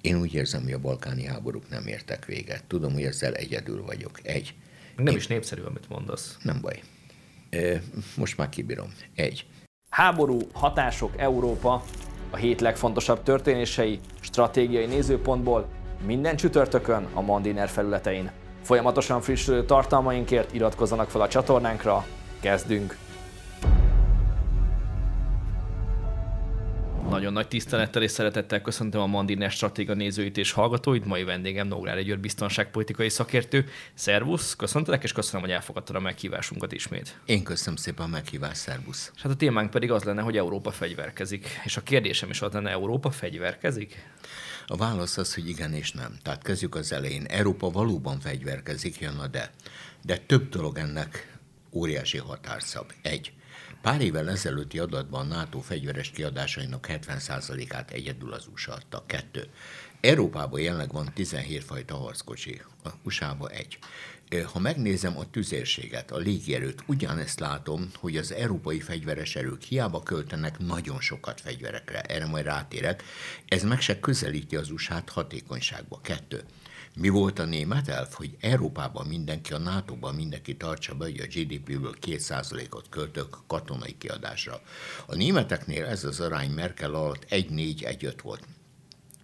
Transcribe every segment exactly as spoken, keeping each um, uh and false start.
Én úgy érzem, hogy a balkáni háborúk nem értek véget. Tudom, hogy ezzel egyedül vagyok. Egy. Nem Én... is népszerű, amit mondasz. Nem baj. Most már kibírom. Egy. Háború, hatások, Európa, a hét legfontosabb történései, stratégiai nézőpontból, minden csütörtökön a Mandiner felületein. Folyamatosan frissülő tartalmainkért iratkozzanak fel a csatornánkra, kezdünk! Nagyon nagy tisztelettel és szeretettel köszöntöm a Mandiner stratéga nézőit és hallgatóit. Mai vendégem Nógrádi György biztonságpolitikai szakértő. Szervusz, köszöntelek, és köszönöm, hogy elfogadtad a meghívásunkat ismét. Én köszönöm szépen a meghívást, szervusz. És hát a témánk pedig az lenne, hogy Európa fegyverkezik. És a kérdésem is az lenne, Európa fegyverkezik? A válasz az, hogy igen és nem. Tehát kezdjük az elején. Európa valóban fegyverkezik, jön a de. De több dolog ennek óriási határszab. Egy. Pár évvel ezelőtti adatban a NATO fegyveres kiadásainak hetven százalékát egyedül az u es á adta. Kettő. Európában jelenleg van tizenhét fajta harckocsi, a u es á-ban egy. Ha megnézem a tüzérséget, a légierőt, ugyanezt látom, hogy az európai fegyveres erők hiába költenek nagyon sokat fegyverekre. Erre majd rátérek. Ez meg se közelíti az u es á-t hatékonyságba. Kettő. Mi volt a német elv, hogy Európában mindenki, a nátóban mindenki tartsa be, hogy a gé dé péből két százalékot költök katonai kiadásra. A németeknél ez az arány Merkel alatt egy négy, egy öt volt.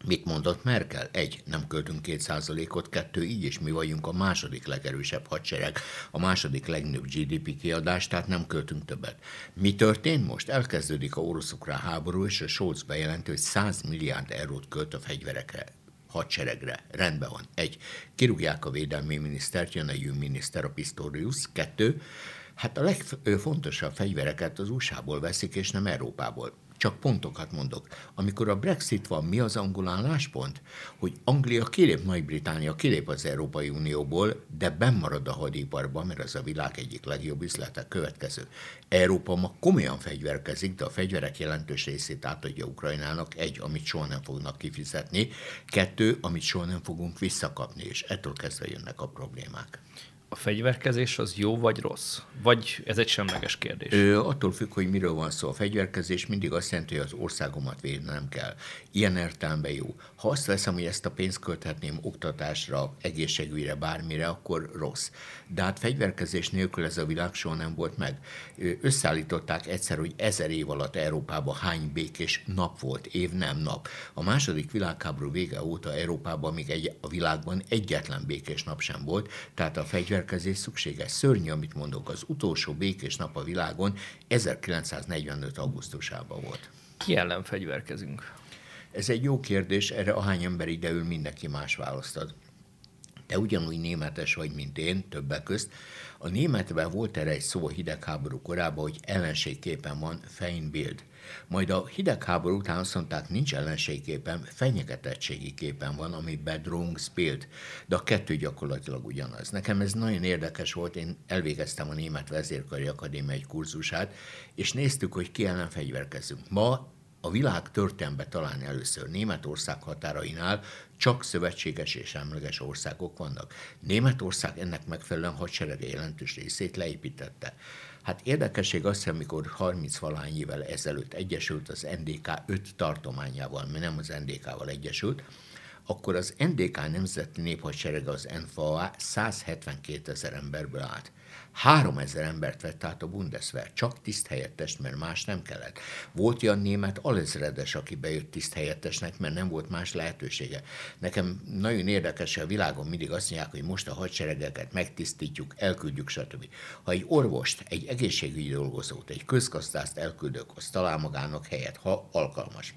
Mit mondott Merkel? Egy, nem költünk két százalékot, kettő, így is mi vagyunk a második legerősebb hadsereg, a második legnagyobb gé dé pé kiadás, tehát nem költünk többet. Mi történt most? Elkezdődik a orosz-ukrán háború, és a Scholz bejelenti, hogy száz milliárd eurót költ a fegyverekre. Hadseregre. Rendben van. Egy. Kirúgják a védelmi minisztert, jön a jönminiszter, a Pistorius. Kettő. Hát a legfontosabb fegyvereket az u es á-ból veszik, és nem Európából. Csak pontokat mondok. Amikor a Brexit van, mi az angol álláspont? Hogy Anglia kilép, Nagy-Britannia kilép az Európai Unióból, de bennmarad a hadiparban, mert ez a világ egyik legjobb üzlete. Következő. Európa ma komolyan fegyverkezik, de a fegyverek jelentős részét átadja Ukrajnának. Egy, amit soha nem fognak kifizetni. Kettő, amit soha nem fogunk visszakapni, és ettől kezdve jönnek a problémák. A fegyverkezés az jó vagy rossz? Vagy ez egy semleges kérdés? Ö, attól függ, hogy miről van szó. A fegyverkezés mindig azt jelenti, hogy az országomat védenem kell. Ilyen értelemben jó. Ha azt veszem, hogy ezt a pénzt költhetném oktatásra, egészségügyre, bármire, akkor rossz. De hát fegyverkezés nélkül ez a világ soha nem volt meg. Összeállították egyszer, hogy ezer év alatt Európában hány békés nap volt, év nem nap. A második világháború vége óta Európában még egy, a világban egyetlen békés nap sem volt, tehát a fegyver Fegyverkezés szükséges. Szörnyű, amit mondok, az utolsó békés nap a világon ezerkilencszáznegyvenöt augusztusában volt. Ki ellen fegyverkezünk? Ez egy jó kérdés, erre ahány ember ide ül, mindenki más választad. Te ugyanúgy németes vagy, mint én, többek közt. A németben volt erre egy szó a hidegháború korában, hogy ellenségképen van Feindbild. Majd a hidegháború után azt mondták, nincs ellenségképen, fenyegetettségi képen van, ami Bedrohungsbild. De a kettő gyakorlatilag ugyanaz. Nekem ez nagyon érdekes volt, én elvégeztem a Német Vezérkari Akadémia egy kurzusát, és néztük, hogy ki ellen fegyverkezünk. Ma a világ történetben talán először Németország határainál csak szövetséges és emleges országok vannak. Németország ennek megfelelően hadserege jelentős részét leépítette. Hát érdekesség az, hogy amikor harminc valahány évvel ezelőtt egyesült az en dé ká öt tartományával, mert nem az en dé ká-val egyesült, akkor az en dé ká nemzeti néphadserege, az en ef á száz hetvenkét ezer emberből állt. háromezer embert vett át a Bundeswehr, csak tiszthelyettest, mert más nem kellett. Volt olyan német alezredes, aki bejött tiszthelyettesnek, mert nem volt más lehetősége. Nekem nagyon érdekes, a világon mindig azt mondják, hogy most a hadseregeket megtisztítjuk, elküldjük, stb. Ha egy orvost, egy egészségügyi dolgozót, egy közgazdászt elküldök, az talál magának helyet, ha alkalmas.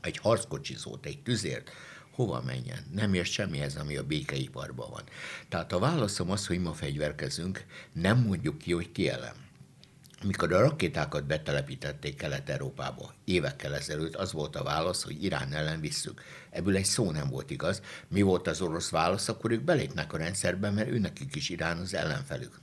Egy harckocsizót, egy tüzért, hova menjen? Nem ért semmihez, ami a békeiparban van. Tehát a válaszom az, hogy ma fegyverkezünk, nem mondjuk ki, hogy ki ellen. Amikor a rakétákat betelepítették Kelet-Európába évekkel ezelőtt, az volt a válasz, hogy Irán ellen visszük. Ebből egy szó nem volt igaz. Mi volt az orosz válasz? Akkor ők belépnek a rendszerbe, mert őnekik is Irán az ellenfelük.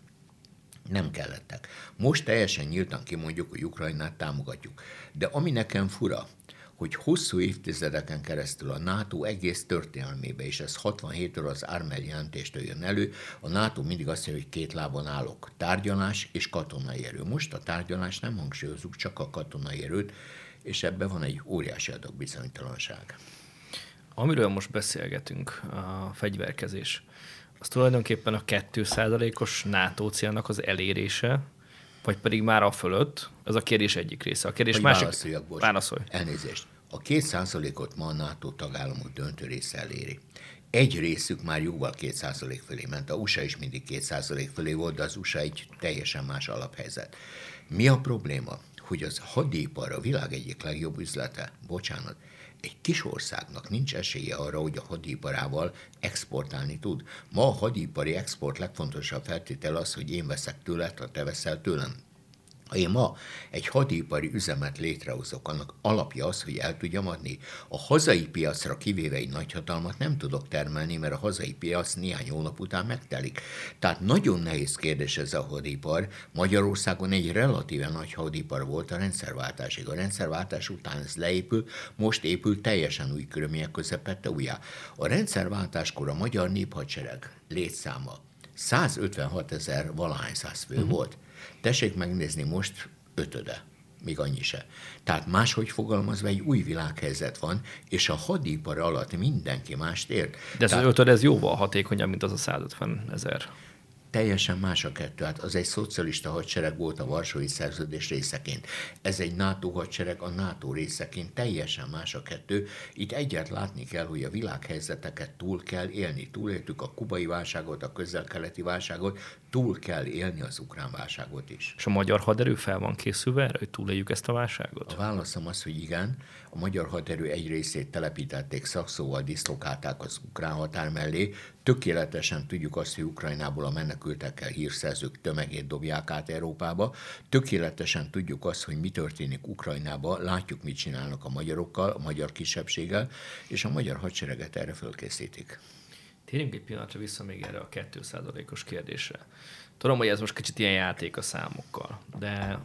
Nem kellettek. Most teljesen nyíltan kimondjuk, hogy Ukrajnát támogatjuk. De ami nekem fura, hogy hosszú évtizedeken keresztül a NATO egész történelmébe, és ez hatvanhéttől az Armel jelentéstől jön elő, a NATO mindig azt mondja, hogy két lábon állok, tárgyalás és katonai erő. Most a tárgyalás nem hangsúlyozunk, csak a katonai erőt, és ebben van egy óriási adag bizonytalanság. amiről most beszélgetünk, a fegyverkezés, az tulajdonképpen a két százalékos NATO célnak az elérése, vagy pedig már a fölött, ez a kérdés egyik része. A kérdés hogy másik... válaszoljak, bocs. Válaszolj. Elnézést. A két százalékot ma a NATO tagállamok döntő része eléri. Egy részük már jóval két százalék fölé ment. A u es á is mindig két százalék fölé volt, de az u es á egy teljesen más alaphelyzet. Mi a probléma? Hogy az hadipar a világ egyik legjobb üzlete, bocsánat, egy kis országnak nincs esélye arra, hogy a hadiparával exportálni tud. Ma a hadipari export legfontosabb feltétel az, hogy én veszek tőled, ha te veszel tőlem. Ha én ma egy hadipari üzemet létrehozok, annak alapja az, hogy el tudjam adni. A hazai piacra kivéve egy nagyhatalmat nem tudok termelni, mert a hazai piac néhány hónap után megtelik. Tehát nagyon nehéz kérdés ez a hadipar. Magyarországon egy relatíve nagy hadipar volt a rendszerváltásig. A rendszerváltás után ez leépül, most épül teljesen új körülmények közepette újjá. A rendszerváltáskor a magyar néphadsereg létszáma százötvenhat ezer valahány száz fő uh-huh. volt. Tessék megnézni most ötöde, még annyi se. Tehát máshogy fogalmazva egy új világhelyzet van, és a hadipar alatt mindenki mást ért. De ez Tehát... az ötöde, ez jóval hatékonyabb, mint az a százötven ezer. Teljesen más a kettő. Hát az egy szocialista hadsereg volt a Varsói Szerződés részeként. Ez egy NATO hadsereg a NATO részeként. Teljesen más a kettő. Itt egyet látni kell, hogy a világhelyzeteket túl kell élni. Túléltük a kubai válságot, a közel-keleti válságot, túl kell élni az ukrán válságot is. És a magyar haderő fel van készülve erre, hogy túléljük ezt a válságot? A válaszom az, hogy igen. A magyar haderő egy részét telepítették, szakszóval diszlokálták az ukrán határ mellé. Tökéletesen tudjuk azt, hogy Ukrajnából a menekültekkel hírszerzők tömegét dobják át Európába. Tökéletesen tudjuk azt, hogy mi történik Ukrajnában, látjuk, mit csinálnak a magyarokkal, a magyar kisebbséggel, és a magyar hadsereget erre fölkészítik. Térjünk egy pillanatra vissza még erre a két százalékos kérdésre. Tudom, hogy ez most kicsit ilyen játék a számokkal, de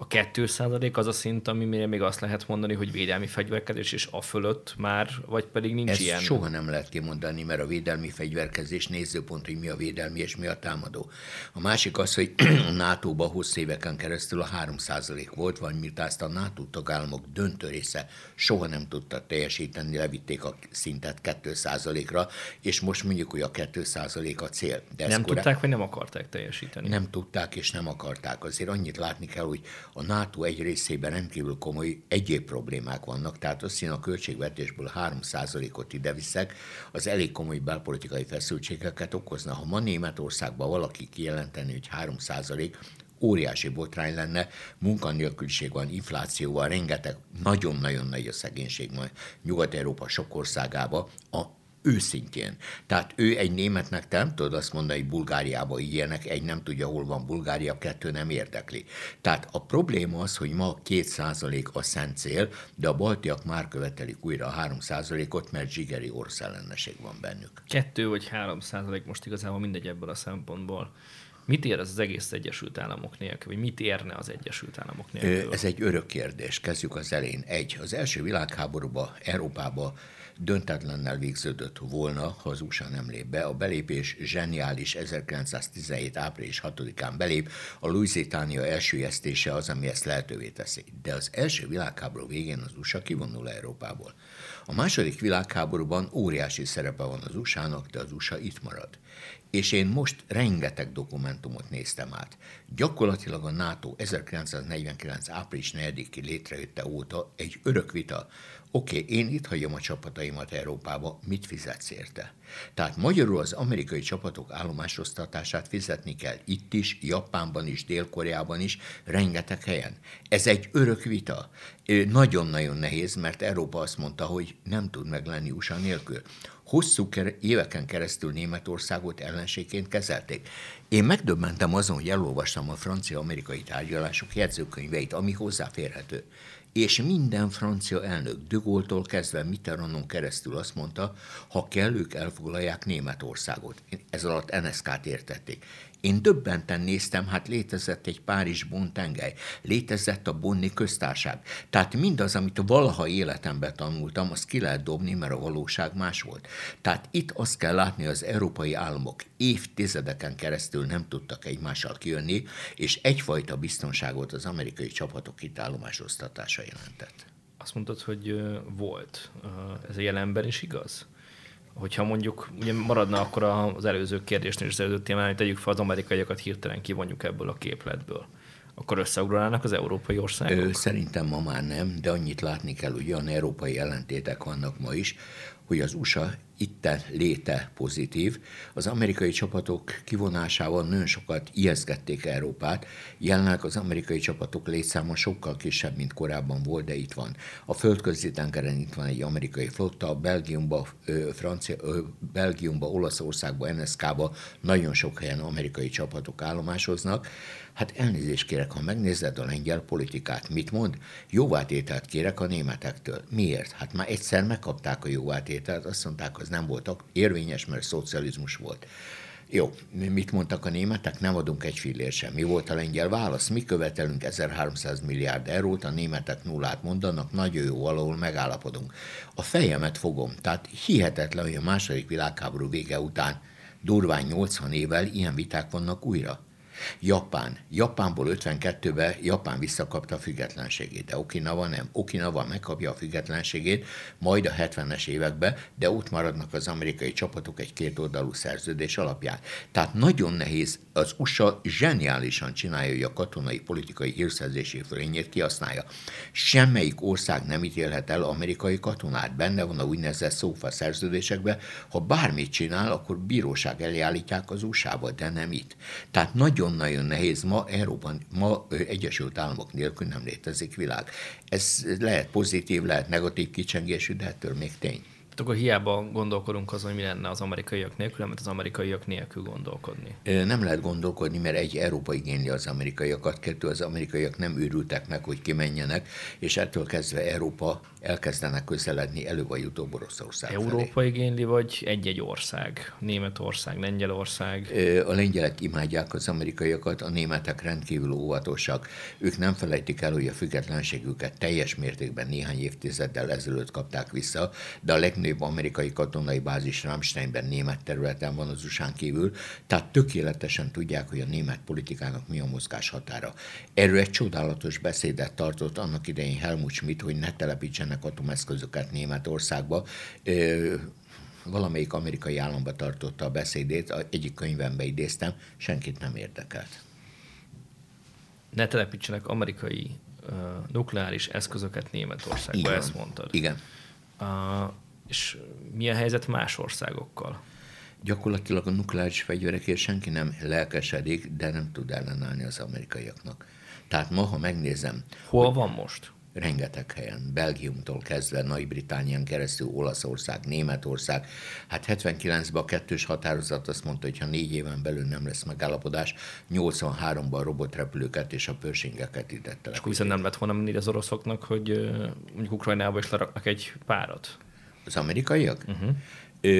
a két százalék az a szint, amire még azt lehet mondani, hogy védelmi fegyverkezés, és a fölött már, vagy pedig nincs Ezt ilyen. Ezt soha nem lehet kimondani, mert a védelmi fegyverkezés nézőpont, hogy mi a védelmi és mi a támadó. A másik az, hogy a nátóban hosszú éveken keresztül a három százalék volt, vagy miután a NATO tagállamok döntő része soha nem tudta teljesíteni, levitték a szintet két százalékra, és most mondjuk, hogy a két százalék a cél. De nem korá... tudták, vagy nem akarták teljesíteni? Nem tudták, és nem akarták. Azért annyit látni kell, hogy a NATO egy részében rendkívül komoly egyéb problémák vannak, tehát azt én a költségvetésből három százalékot ide viszek, az elég komoly belpolitikai feszültségeket okozna. Ha ma Németországban valaki kijelenteni, hogy három százalék, óriási botrány lenne, munkanélküliség van, infláció van, rengeteg, nagyon-nagyon nagy a szegénység majd Nyugat-Európa sok országában, a őszintjén. Tehát ő egy németnek, te nem tudod azt mondani, hogy Bulgáriában ilyenek, egy nem tudja, hol van Bulgária, kettő nem érdekli. Tehát a probléma az, hogy ma két százalék a szent cél, de a baltiak már követelik újra a három százalékot, mert zsigeri országellenség van bennük. Kettő vagy három százalék most igazából mindegy ebből a szempontból. Mit ér az, az egész Egyesült Államok nélkül, vagy mit érne az Egyesült Államok nélkül? Ez egy örök kérdés. Kezdjük az elején. Egy, az első világháborúban, Európában döntetlennel végződött volna, ha az u es á nem lép be. A belépés zseniális, ezerkilencszáztizenhét április hatodikán belép, a Louisiana elsőjesztése az, ami ezt lehetővé teszi. De az első világháború végén az u es á kivonul Európából. A második világháborúban óriási szerepe van az u es á-nak, de az u es á itt marad. És én most rengeteg dokumentumot néztem át. Gyakorlatilag a NATO ezerkilencszáznegyvenkilenc április negyedikén létrejötte óta egy örök vita. Oké, okay, én itt hagyom a csapataimat Európába, mit fizetsz érte? Tehát magyarul az amerikai csapatok állomásoztatását fizetni kell itt is, Japánban is, Dél-Koreában is, rengeteg helyen. Ez egy örök vita. Nagyon-nagyon nehéz, mert Európa azt mondta, hogy nem tud meglenni u es á nélkül. Hosszú éveken keresztül Németországot ellenségként kezelték. Én megdöbbentem azon, hogy elolvastam a francia-amerikai tárgyalások jegyzőkönyveit, ami hozzáférhető. És minden francia elnök, de Gaulle-tól kezdve Mitterrandon keresztül azt mondta, ha kell, ők elfoglalják Németországot. Ez alatt en es zé ká-t értették. Én döbbenten néztem, hát létezett egy Párizs-Bonn tengely, létezett a Bonni köztársaság. Tehát mindaz, amit valaha életemben tanultam, azt ki lehet dobni, mert a valóság más volt. Tehát itt azt kell látni, az európai államok évtizedeken keresztül nem tudtak egymással kijönni, és egyfajta biztonságot az amerikai csapatok itt állomásoztatása jelentett. A azt mondtad, hogy volt. Ez a jelenben is igaz? Hogyha mondjuk, ugye maradna akkor az előző kérdésnél és az előző témán, hogy tegyük fel az amerikaiakat hirtelen kivonjuk ebből a képletből. Akkor összeugranának az európai országok? Ő, szerintem ma már nem, de annyit látni kell, hogy olyan európai ellentétek vannak ma is, hogy az u es á itten léte pozitív. Az amerikai csapatok kivonásával nagyon sokat ijeszgették Európát. Jelenleg az amerikai csapatok létszáma sokkal kisebb, mint korábban volt, de itt van. A földközi tengeren itt van egy amerikai flotta, Belgiumba, Francia, Belgiumba, Olaszországba, en es ká-ba nagyon sok helyen amerikai csapatok állomásoznak. Hát elnézést kérek, ha megnézed a lengyel politikát, mit mond? Jóvátételt kérek a németektől. Miért? Hát már egyszer megkapták a jóvátételt, azt mondták, az nem volt érvényes, mert szocializmus volt. Jó, mit mondtak a németek? Nem adunk egy fillér sem. Mi volt a lengyel válasz? Mi követelünk ezerháromszáz milliárd eurót, a németek nullát mondanak, nagyon jó, valahol megállapodunk. A fejemet fogom, tehát hihetetlen, hogy a második világháború vége után durván nyolcvan évvel ilyen viták vannak újra. Japán. Japánból ötvenkettőben Japán visszakapta a függetlenségét, de Okinawa nem. Okinawa megkapja a függetlenségét, majd a hetvenes években, de ott maradnak az amerikai csapatok egy kétoldalú szerződés alapján. Tehát nagyon nehéz, az u es á zseniálisan csinálja, hogy a katonai politikai hírszerzési fölényét kihasználja. Semmelyik ország nem ítélhet el amerikai katonát, benne van a úgynevezett szófa szerződésekben, ha bármit csinál, akkor bíróság elé állítják az u es á-ba, de nem itt. Tehát nagyon nagyon nehéz. Ma Euróban, ma Egyesült Államok nélkül nem létezik világ. Ez lehet pozitív, lehet negatív kicsengésű, de ettől még tény. Tehát akkor hiába gondolkodunk azon, hogy mi lenne az amerikaiak nélkül, mert az amerikaiak nélkül gondolkodni. Nem lehet gondolkodni, mert egy Európa igényli az amerikaiakat, kettő az amerikaiak nem őrültek meg, hogy kimenjenek, és ettől kezdve Európa elkezdenek közeledni előbb vagy utóbb Oroszország felé. Európa igényli, vagy egy-egy ország? Németország, Lengyelország? A lengyelek imádják az amerikaiakat, a németek rendkívül óvatosak. Ők nem felejtik el, hogy a függetlenségüket teljes mértékben néhány évtizeddel ezelőtt kapták vissza, de a legnagyobb amerikai katonai bázis Ramsteinben, német területen van az u es á-n kívül, tehát tökéletesen tudják, hogy a német politikának mi a mozgás határa. Erről egy csodálatos beszédet tartott annak idején Helmut Schmidt, hogy ne telepítsen atomeszközöket Németországba. Ö, valamelyik amerikai államba tartotta a beszédét, egyik könyvembe idéztem, senkit nem érdekelt. Ne telepítsenek amerikai uh, nukleáris eszközöket Németországba, igen, ezt mondtad. Igen. Uh, és mi a helyzet más országokkal? Gyakorlatilag a nukleáris fegyverekért senki nem lelkesedik, de nem tud ellenállni az amerikaiaknak. Tehát ma, ha megnézem... Hol hogy... van most? Rengeteg helyen, Belgiumtól kezdve, Nagy-Britannián keresztül, Olaszország, Németország. Hát hetvenkilencben a kettős határozat azt mondta, hogy ha négy éven belül nem lesz megállapodás, nyolcvanháromban a robotrepülőket és a pörsingeket ide telepítették. És akkor viszont nem lett volna mindig az oroszoknak, hogy mondjuk Ukrajnába is leraknak egy párat? Az amerikaiak? Uh-huh. Ö,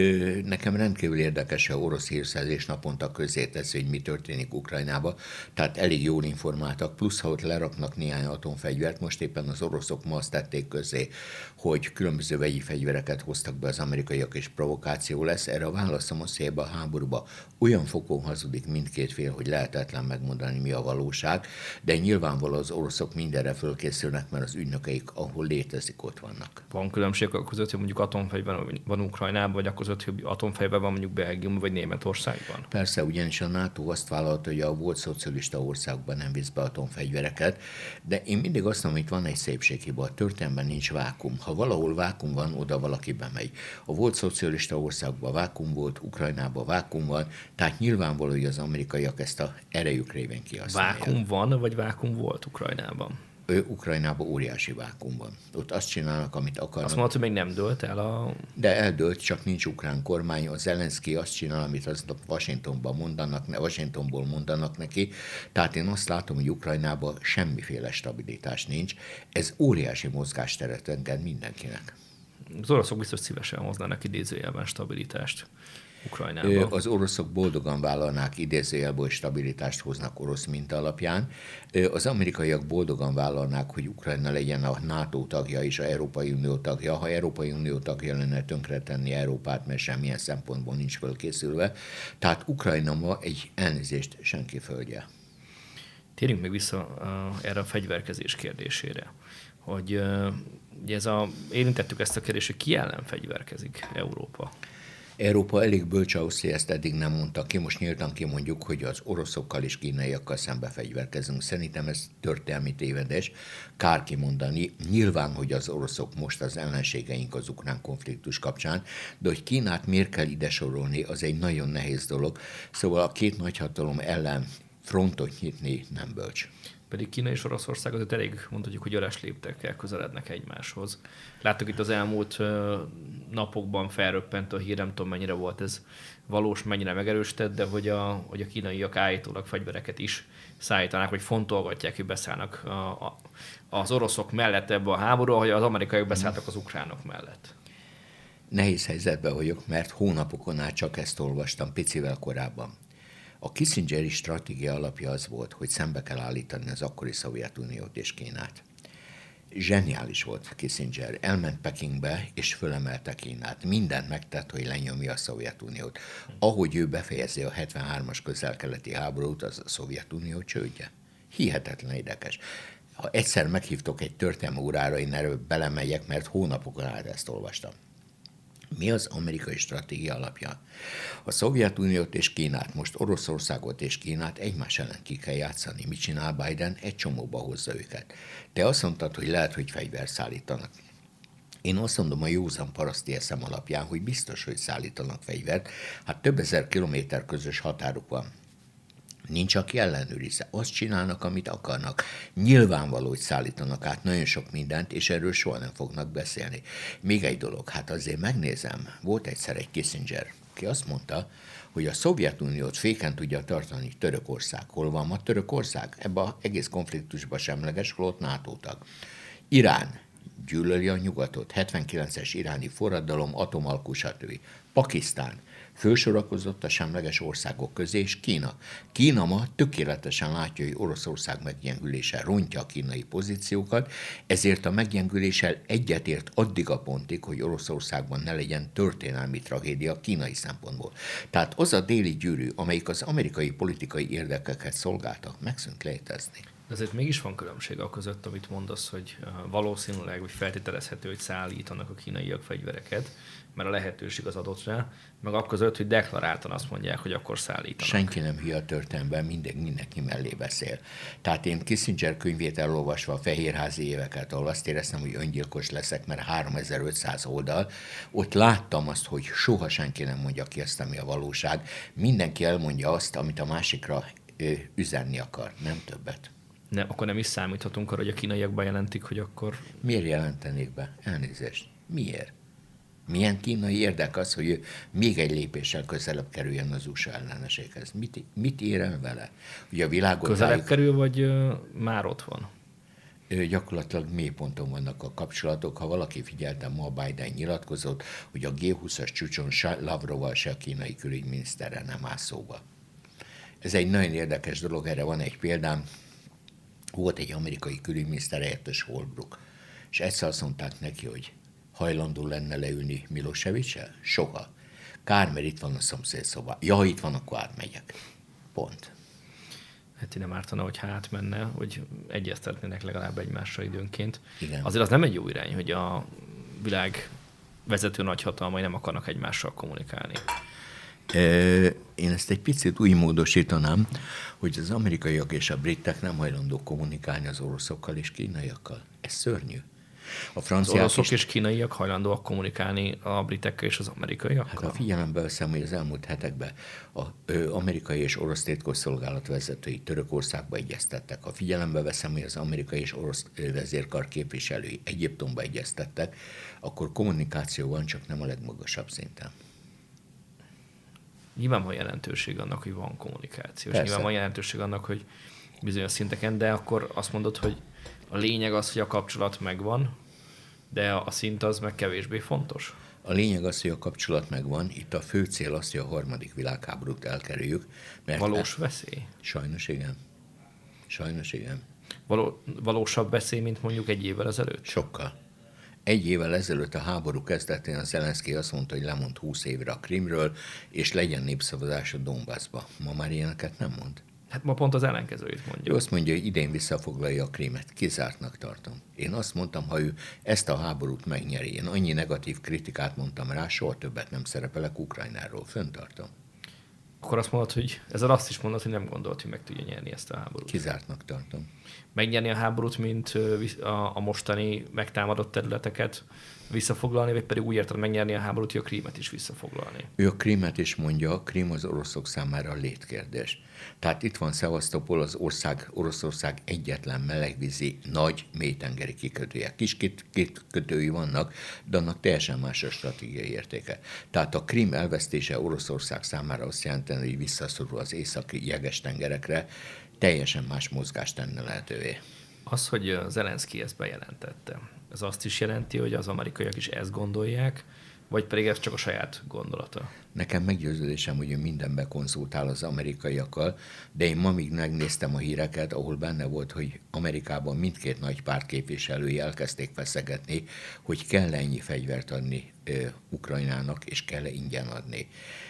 nekem rendkívül érdekes, a orosz hírszerzés naponta közé teszi, hogy mi történik Ukrajnában, tehát elég jól informáltak, plusz ha ott leraknak néhány atomfegyvert, most éppen az oroszok ma azt tették közé, hogy különböző vegyi fegyvereket hoztak be az amerikaiak, és provokáció lesz. Erre a válaszom az, hogy ebben a háborúban olyan fokon hazudik mindkét fél, hogy lehetetlen megmondani, mi a valóság, de nyilvánvaló az oroszok mindenre fölkészülnek, mert az ügynökeik, ahol létezik, ott vannak. Van különbség között, hogy mondjuk atomfegyver van Ukrajnában, vagy között, hogy atomfejben van mondjuk Belgium vagy Németországban. Persze, ugyanis a NATO azt vállalta, hogy a volt szocialista országban nem visz be atomfegyvereket, de én mindig azt mondom, itt van egy szépséghiba, a történelemben nincs vákum. Ha valahol vákum van, oda valaki bemegy. A volt szocialista országban vákum volt, Ukrajnában vákum van, tehát nyilvánvaló, hogy az amerikaiak ezt a erejük révén kihasználják. Vákum van, vagy vákum volt Ukrajnában? Ő Ukrajnában óriási vákumban. Ott azt csinálnak, amit akarnak. Azt mondta, hogy még nem dőlt el a... De eldőlt, csak nincs ukrán kormány. A Zelenszkij azt csinál, amit azt Washingtonban mondanak, Washingtonból mondanak neki. Tehát én azt látom, hogy Ukrajnában semmiféle stabilitás nincs. Ez óriási mozgásteret enged mindenkinek. Az oroszok biztos szívesen hoznának idézőjelben stabilitást Ukrajnába. Az oroszok boldogan vállalnák, idézőjelből stabilitást hoznak orosz minta alapján. Az amerikaiak boldogan vállalnák, hogy Ukrajna legyen a NATO tagja és a Európai Unió tagja. Ha Európai Unió tagja lenne, tönkretenni Európát, mert semmilyen szempontból nincs fölkészülve. Tehát Ukrajna ma egy elnézést senki földje. Térjünk még vissza erre a fegyverkezés kérdésére, hogy Ugye ez a, érintettük ezt a kérdést, hogy ki ellen fegyverkezik Európa? Európa elég bölcs ahhoz, hogy ezt eddig nem mondta ki. Most nyíltan kimondjuk, hogy az oroszokkal és kínaiakkal szembe fegyverkezünk. Szerintem ez történelmi tévedés. Kár kimondani. Nyilván, hogy az oroszok most az ellenségeink az ukrán konfliktus kapcsán, de hogy Kínát miért kell ide sorolni, az egy nagyon nehéz dolog. Szóval a két nagyhatalom ellen frontot nyitni nem bölcs. Pedig Kína és Oroszország azért elég, mondhatjuk, hogy öles léptekkel közelednek egymáshoz. Láttuk itt az elmúlt napokban felröppent a hír, nem tudom mennyire volt ez valós, mennyire megerősített, de hogy a, hogy a kínaiak állítólag fegyvereket is szállítanák, vagy fontolgatják, hogy beszállnak a, a, az oroszok mellett ebbe a háború, hogy az amerikaiak beszálltak az ukránok mellett. Nehéz helyzetben vagyok, mert hónapokon át csak ezt olvastam, picivel korábban. A Kissingeri stratégia alapja az volt, hogy szembe kell állítani az akkori Szovjetuniót és Kínát. Zseniális volt Kissinger. Elment Pekingbe, és fölemelte Kínát. Mindent megtett, hogy lenyomja a Szovjetuniót. Ahogy ő befejezi a hetvenhármas közel-keleti háborút, az a Szovjetunió csődje. Hihetetlen érdekes. Ha egyszer meghívtok egy történelmi órára, én erről belemegyek, mert hónapokon át ezt olvastam. Mi az amerikai stratégia alapja? A Szovjetuniót és Kínát, most Oroszországot és Kínát egymás ellen ki kell játszani. Mit csinál Biden? Egy csomóba hozza őket. Te azt mondtad, hogy lehet, hogy fegyvert szállítanak. Én azt mondom a józan paraszti eszem alapján, hogy biztos, hogy szállítanak fegyvert. Hát több ezer kilométer közös határuk van. Nincs, aki ellenőrizze. Azt csinálnak, amit akarnak. Nyilvánvaló, hogy szállítanak át nagyon sok mindent, és erről soha nem fognak beszélni. Még egy dolog, hát azért megnézem, volt egyszer egy Kissinger, aki azt mondta, hogy a Szovjetuniót féken tudja tartani Törökország. Hol van ma Törökország? Ebben az egész konfliktusban semleges, holott NATO tag. Irán gyűlöli a nyugatot, hetvenkilences iráni forradalom, atomalkú, stb. Pakisztán fölsorakozott a semleges országok közé, és Kína. Kína ma tökéletesen látja, hogy Oroszország meggyengülése rontja a kínai pozíciókat, ezért a meggyengüléssel egyetért addig a pontig, hogy Oroszországban ne legyen történelmi tragédia kínai szempontból. Tehát az a déli gyűrű, amelyik az amerikai politikai érdekeket szolgálta, megszűnt létezni. De azért mégis van különbség a között, amit mondasz, hogy valószínűleg, vagy feltételezhető, hogy szállítanak a kínaiak fegyvereket, mert a lehetőség az adott rá, meg akközött, hogy deklaráltan azt mondják, hogy akkor szállítanak. Senki nem hülye a történelemben, mindig mindenki mellé beszél. Tehát én Kissinger könyvét elolvasva a fehérházi éveket, ahol azt éreztem, hogy öngyilkos leszek, mert háromezer-ötszáz oldal, ott láttam azt, hogy soha senki nem mondja ki azt, ami a valóság. Mindenki elmondja azt, amit a másikra ő, üzenni akar, nem többet. Ne, akkor nem is számíthatunk arra, hogy a kínaiak bejelentik, hogy akkor... Miért jelentenék be? Elnézést. Miért? Milyen kínai érdek az, hogy ő még egy lépéssel közelebb kerüljön az u es á elleneséghez? Mit, mit ér el vele? Ugye a világot közelebb rájuk... kerül, vagy ö, már ott van? Ő gyakorlatilag mélyponton vannak a kapcsolatok. Ha valaki figyelte, ma Biden nyilatkozott, hogy a gé húszas csúcson se Lavrovval, se a kínai külügyminiszterrel nem áll szóba. Ez egy nagyon érdekes dolog, erre van egy példám. Volt egy amerikai külügyminiszter helyettes, Holbrook, és egyszer azt mondták neki, hogy hajlandó lenne leülni Milosevic-sel? Soha. Kár, mert itt van a szomszédszoba. Ja, ha itt van, akkor átmegyek. Pont. Hát én nem ártana, hogyha átmenne, hogy egyeztetnének legalább egymásra időnként. Igen. Azért az nem egy jó irány, hogy a világ vezető nagyhatalmai nem akarnak egymással kommunikálni. Én ezt egy picit úgy módosítanám, hogy az amerikaiak és a britek nem hajlandók kommunikálni az oroszokkal és kínaiakkal. Ez szörnyű. A franciák az oroszok is... és kínaiak hajlandóak kommunikálni a britekkel és az amerikaiakkal? Hát a figyelembe veszem, hogy az elmúlt hetekben az amerikai és orosz titkosszolgálat vezetői Törökországba egyeztettek. A figyelembe veszem, hogy az amerikai és orosz vezérkar képviselői Egyiptomba egyeztettek, akkor kommunikáció van, csak nem a legmagasabb szinten. Nyilván van jelentőség annak, hogy van kommunikáció. Persze. És nyilván van jelentőség annak, hogy bizonyos szinteken, de akkor azt mondod, hogy a lényeg az, hogy a kapcsolat megvan, de a szint az meg kevésbé fontos. A lényeg az, hogy a kapcsolat megvan. Itt a fő cél az, hogy a harmadik világháborút elkerüljük. Mert valós veszély? Sajnos igen. Sajnos igen. Való, valósabb veszély, mint mondjuk egy évvel ezelőtt? Sokkal. Egy évvel ezelőtt a háború kezdetén a Zelenszkij azt mondta, hogy lemond húsz évre a Krimről, és legyen népszavazás a Donbassba. Ma már ilyeneket nem mond. Hát ma pont az ellenkezőjét mondja. Ő azt mondja, hogy idén visszafoglalja a Krímet. Kizártnak tartom. Én azt mondtam, ha ő ezt a háborút megnyeri, én annyi negatív kritikát mondtam rá, soha többet nem szerepelek Ukrajnáról. Föntartom. Akkor azt mondod, hogy ezzel azt is mondod, hogy nem gondolt, hogy meg tudja nyerni ezt a háborút. Kizártnak tartom. Megnyerni a háborút, mint a mostani megtámadott területeket visszafoglalni, vagy pedig úgy érted megnyerni a háborút, hogy a Krímet is visszafoglalni. Ő a Krímet is mondja, a Krím az oroszok számára létkérdés. Tehát itt van Szevasztopol, az ország, Oroszország egyetlen melegvízi nagy mélytengeri kikötője. Kis két, két kötői vannak, de annak teljesen más a stratégiai értéke. Tehát a Krím elvesztése Oroszország számára azt jelenti, hogy visszaszorul az északi jeges tengerekre, teljesen más mozgást tenne lehetővé. Az, hogy Zelenszkij ezt bejelentette, ez azt is jelenti, hogy az amerikaiak is ezt gondolják, vagy pedig ez csak a saját gondolata? Nekem meggyőződésem, hogy ő mindenben konzultál az amerikaiakkal, de én ma még megnéztem a híreket, ahol benne volt, hogy Amerikában mindkét nagy párt képviselői elkezdték feszegetni, hogy kell ennyi fegyvert adni e, Ukrajnának, és kell ingyen adni.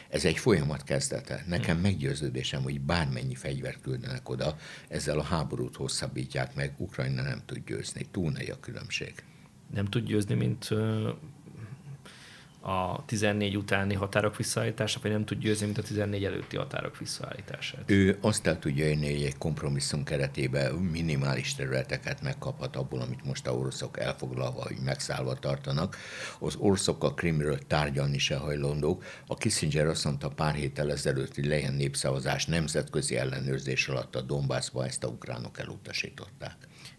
Ez egy folyamat kezdete. Nekem meggyőződésem, hogy bármennyi fegyvert küldenek oda, ezzel a háborút hosszabbítják meg, Ukrajna nem tud győzni. Túl nagy a különbség. Nem tud győzni, mint... a tizennégy utáni határok visszaállítása, vagy nem tud győzni, mint a tizennégy előtti határok visszaállítását. Ő azt el tudja érni, hogy egy kompromisszum keretében minimális területeket megkaphat abból, amit most a oroszok elfoglalva, hogy megszállva tartanak. Az oroszok a Krimről tárgyalni se hajlandók. A Kissinger azt mondta pár héttel ezelőtt, hogy legyen népszavazás nemzetközi ellenőrzés alatt a Donbassba, ezt a ukránok elutasították.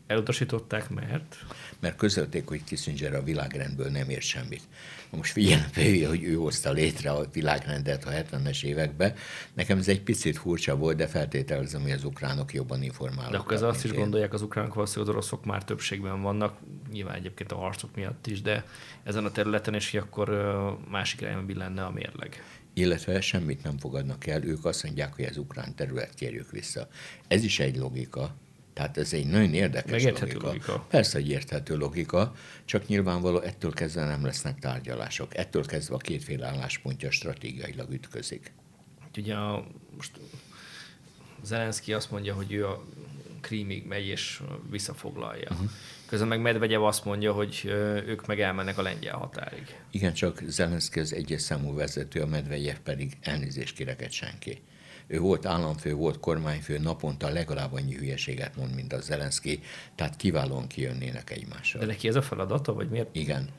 Elutasították, mert? Mert közölték, hogy Kissinger a világrendből nem ér semmit. Most figyelembe, hogy ő hozta létre a világrendet a hetvenes években. Nekem ez egy picit furcsa volt, de feltételezem, hogy az ukránok jobban informálnak. De akkor ez azt is én. Gondolják az ukránok, valószínűleg az oroszok már többségben vannak, nyilván egyébként a harcok miatt is, de ezen a területen is, hogy akkor másik irányban billenne a mérleg. Illetve semmit nem fogadnak el, ők azt mondják, hogy az ukrán terület kérjük vissza. Ez is egy logika. Tehát ez egy nagyon érdekes logika. logika. Persze, egy érthető logika, csak nyilvánvaló ettől kezdve nem lesznek tárgyalások. Ettől kezdve a kétféle álláspontja stratégiailag ütközik. Hát ugye a, most Zelenszkij azt mondja, hogy ő a Krímig megy és visszafoglalja. Uh-huh. Közben meg Medvegyev azt mondja, hogy ők meg elmennek a lengyel határig. Igen, csak Zelenszkij az egyes számú vezető, a Medvegyev pedig elnézést kéreket senki. Ő volt államfő, volt kormányfő, naponta legalább annyi hülyeséget mond, mint a Zelenszkij, tehát kiválóan kijönnének egymással. De neki ez a feladata, vagy miért? Igen.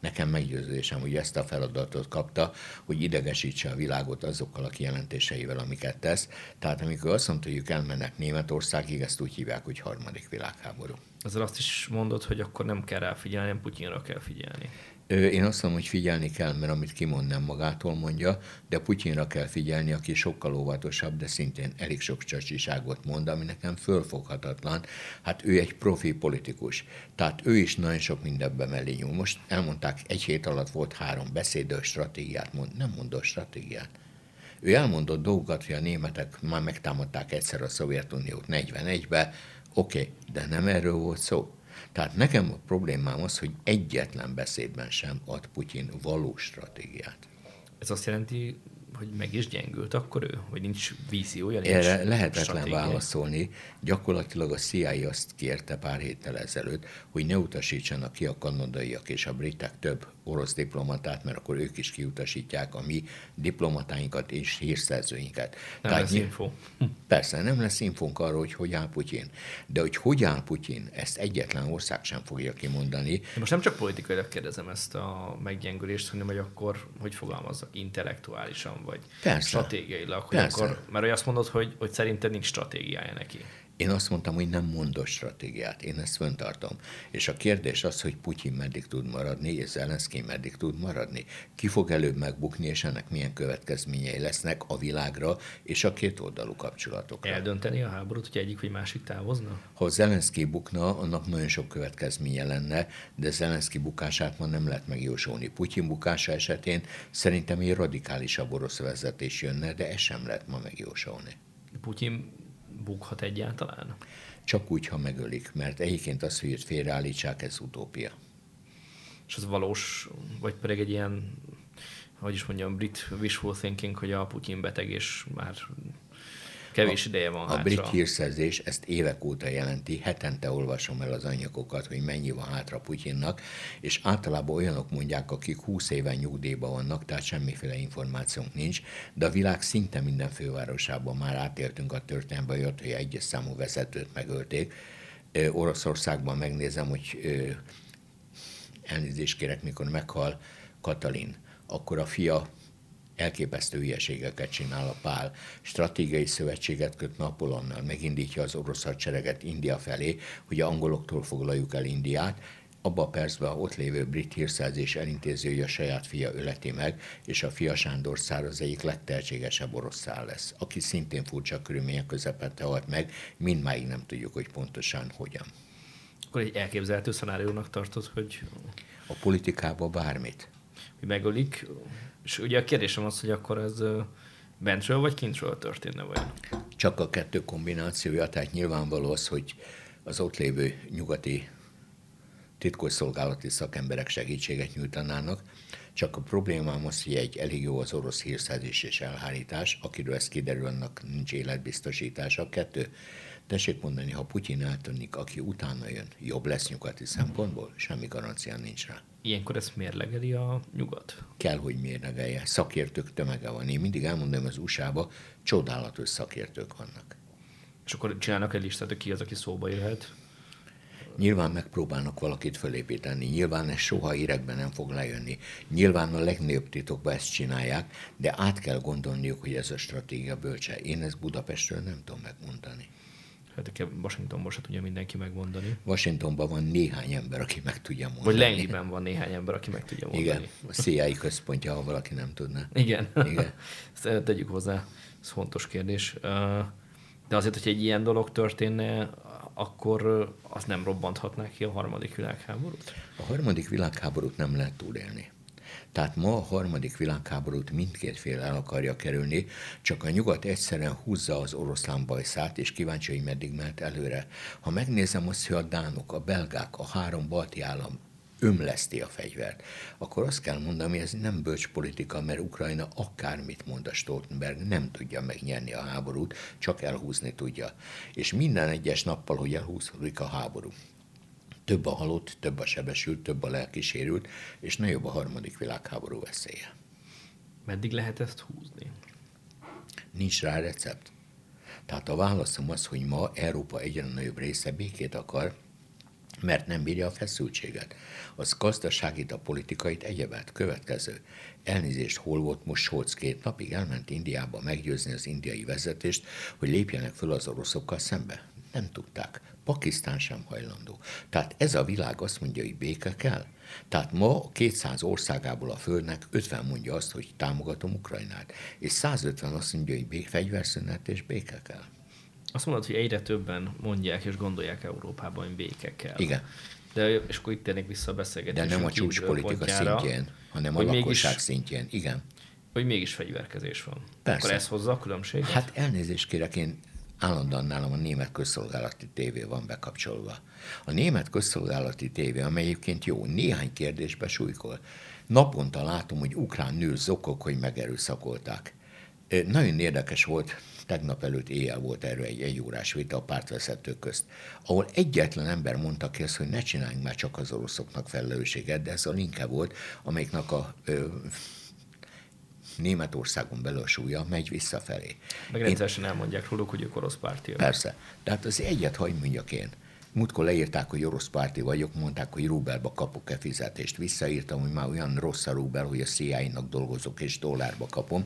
Nekem meggyőződésem, hogy ezt a feladatot kapta, hogy idegesítse a világot azokkal a kijelentéseivel, amiket tesz. Tehát amikor azt mondta, hogy ők elmennek Németországig, ezt úgy hívják, hogy harmadik világháború. Ezzel azt is mondod, hogy akkor nem kell ráfigyelni, nem Putyinra kell figyelni. Én azt mondom, hogy figyelni kell, mert amit kimond, nem magától mondja, de Putyinra kell figyelni, aki sokkal óvatosabb, de szintén elég sok csacsiságot mond, ami nekem fölfoghatatlan. Hát ő egy profi politikus, tehát ő is nagyon sok mindenben mellé nyúl. Most elmondták, egy hét alatt volt három beszédő stratégiát, mond, nem mondott stratégiát. Ő elmondott dolgokat, hogy a németek már megtámadták egyszer a Szovjetuniót negyvenegyben, oké, okay, de nem erről volt szó. Tehát nekem a problémám az, hogy egyetlen beszédben sem ad Putyin valós stratégiát. Ez azt jelenti, hogy meg is gyengült akkor ő? Hogy nincs víziója, nincs stratégiája? Erre lehetetlen válaszolni. Gyakorlatilag a cé i á azt kérte pár héttel ezelőtt, hogy ne utasítsanak ki a kanadaiak és a britek több orosz diplomatát, mert akkor ők is kiutasítják a mi diplomatáinkat és hírszerzőinket. Nem Tehát lesz ny- infó. Persze, nem lesz infónk arról, hogy hogy áll Putyin. De hogy hogy áll Putyin, ezt egyetlen ország sem fogja kimondani. De most nem csak politikailag kérdezem ezt a meggyengülést, hanem hogy akkor hogy fogalmazzak intellektuálisan, vagy persze, stratégiailag. Hogy akkor, mert hogy azt mondod, hogy, hogy szerinted nincs stratégiája neki. Én azt mondtam, hogy nem mondott stratégiát, én ezt fenntartom. És a kérdés az, hogy Putyin meddig tud maradni, és Zelenszkij meddig tud maradni. Ki fog előbb megbukni, és ennek milyen következményei lesznek a világra és a két oldalú kapcsolatokra. Eldönteni a háborút, hogyha egyik vagy másik távozna? Ha Zelenszkij bukna, annak nagyon sok következménye lenne, de Zelenszkij bukását ma nem lehet megjósolni. Putyin bukása esetén szerintem egy radikálisabb orosz vezetés jönne, de ezt sem lehet ma megjósolni. Putyin bukhat egyáltalán? Csak úgy, ha megölik, mert egyébként az, hogy őt félreállítsák, ez utópia. És az valós, vagy pedig egy ilyen, hogy is mondjam, brit wishful thinking, hogy a Putyin beteg, és már Kevés a, ideje van hátra. A brit hírszerzés ezt évek óta jelenti, hetente olvasom el az anyagokat, hogy mennyi van hátra Putyinnak, és általában olyanok mondják, akik húsz éven nyugdíjban vannak, tehát semmiféle információnk nincs, de a világ szinte minden fővárosában már átéltünk a történetbe, jött, hogy egyes számú vezetőt megölték. Oroszországban megnézem, hogy elnézést kérek, mikor meghal Katalin, akkor a fia elképesztő hülyeségeket csinál a Pál. Stratégiai szövetséget köt Napolonnal, megindítja az orosz hadsereget India felé, hogy angoloktól foglaljuk el Indiát. Abba a percben ott lévő brit hírszerzés elintézi, hogy a saját fia öleti meg, és a fia Sándor szár az egyik legtehetségesebb oroszszá lesz, aki szintén furcsa körülmények közepette halt meg, mindmáig nem tudjuk, hogy pontosan hogyan. Akkor egy elképzelhető szenáriónak tartod, hogy... A politikában bármit. Hogy megölik, és ugye a kérdésem az, hogy akkor ez bentről vagy kintről történne vajon? Csak a kettő kombinációja, tehát nyilvánvaló az, hogy az ott lévő nyugati titkosszolgálati szakemberek segítséget nyújtanának, csak a problémám az, hogy egy elég jó az orosz hírszerzés és elhárítás, akiről ez kiderül, annak nincs életbiztosítása. Kettő, tessék mondani, ha Putyin eltűnik, aki utána jön, jobb lesz nyugati szempontból, semmi garancia nincs rá. Ilyenkor ezt mérlegeli a nyugat? Kell, hogy mérlegelje. Szakértők tömege van. Én mindig elmondom, az u es á-ban csodálatos szakértők vannak. És akkor csinálnak egy listát, hogy ki az, aki szóba jöhet? Nyilván megpróbálnak valakit fölépíteni, nyilván ez soha hírekben nem fog lejönni. Nyilván a legnagyobb titokban ezt csinálják, de át kell gondolniuk, hogy ez a stratégia bölcse. Én ezt Budapestről nem tudom megmondani. Hát Washingtonban se tudja mindenki megmondani. Washingtonban van néhány ember, aki meg tudja mondani. Vagy Lengyelben van néhány ember, aki meg tudja mondani. Igen, a cé i á központja, ha valaki nem tudná. Igen, Igen. Ezt tegyük hozzá, ez fontos kérdés. De azért, hogyha egy ilyen dolog történne, akkor az nem robbanthatná ki a harmadik világháborút? A harmadik világháborút nem lehet túlélni. Tehát ma a harmadik világháborút mindkét fél el akarja kerülni, csak a nyugat egyszerűen húzza az oroszlán bajszát, és kíváncsi, hogy meddig mehet előre. Ha megnézem azt, hogy a dánok, a belgák, a három balti állam ömleszti a fegyvert, akkor azt kell mondani, hogy ez nem bölcs politika, mert Ukrajna akármit mond a Stoltenberg, nem tudja megnyerni a háborút, csak elhúzni tudja. És minden egyes nappal, hogy elhúzódik a háború. Több a halott, több a sebesült, több a lelkisérült, és nagyobb a harmadik világháború veszélye. Meddig lehet ezt húzni? Nincs rá recept. Tehát a válaszom az, hogy ma Európa egyre nagyobb része békét akar, mert nem bírja a feszültséget. Az gazdaságit, a politikait, egyebet. Következő. Elnézést, hol volt most Scholz két napig? Elment Indiába meggyőzni az indiai vezetést, hogy lépjenek föl az oroszokkal szembe. Nem tudták. Pakisztán sem hajlandó. Tehát ez a világ azt mondja, hogy béke kell. Tehát ma a kétszáz országából a Földnek ötven mondja azt, hogy támogatom Ukrajnát. És százötven azt mondja, hogy fegyverszünet és béke kell. Azt mondod, hogy egyre többen mondják és gondolják Európában, hogy béke kell. Igen. De, és akkor itt térnék vissza a beszélgetésünk. De nem a csúcspolitika szintjén, hanem a lakosság mégis, szintjén. Igen. Hogy mégis fegyverkezés van. Persze. Akkor ez hozza a különbséget? Hát elnézést kérek, én állandóan nálam a német közszolgálati tévé van bekapcsolva. A német közszolgálati tévé, amely egyébként jó, néhány kérdésbe súlykol. Naponta látom, hogy ukrán nő zokog, hogy megerőszakolták. Nagyon érdekes volt, tegnap előtt éjjel volt erről egy egyórás vita a pártvezetők közt, ahol egyetlen ember mondta ki azt, hogy ne csináljunk már csak az oroszoknak felelősséget, de ez a linke volt, amelyiknek a ö, Németországon belül a súlya megy visszafelé. Meg rendszeresen én... elmondják róluk, hogy ők orosz párti. Persze. Tehát az egyet hagyd mondjak én. Múltkor leírták, hogy orosz párti vagyok, mondták, hogy rubelba kapok-e fizetést. Visszaírtam, hogy már olyan rossz a rubel, hogy a cé i á-nak dolgozok és dollárba kapom.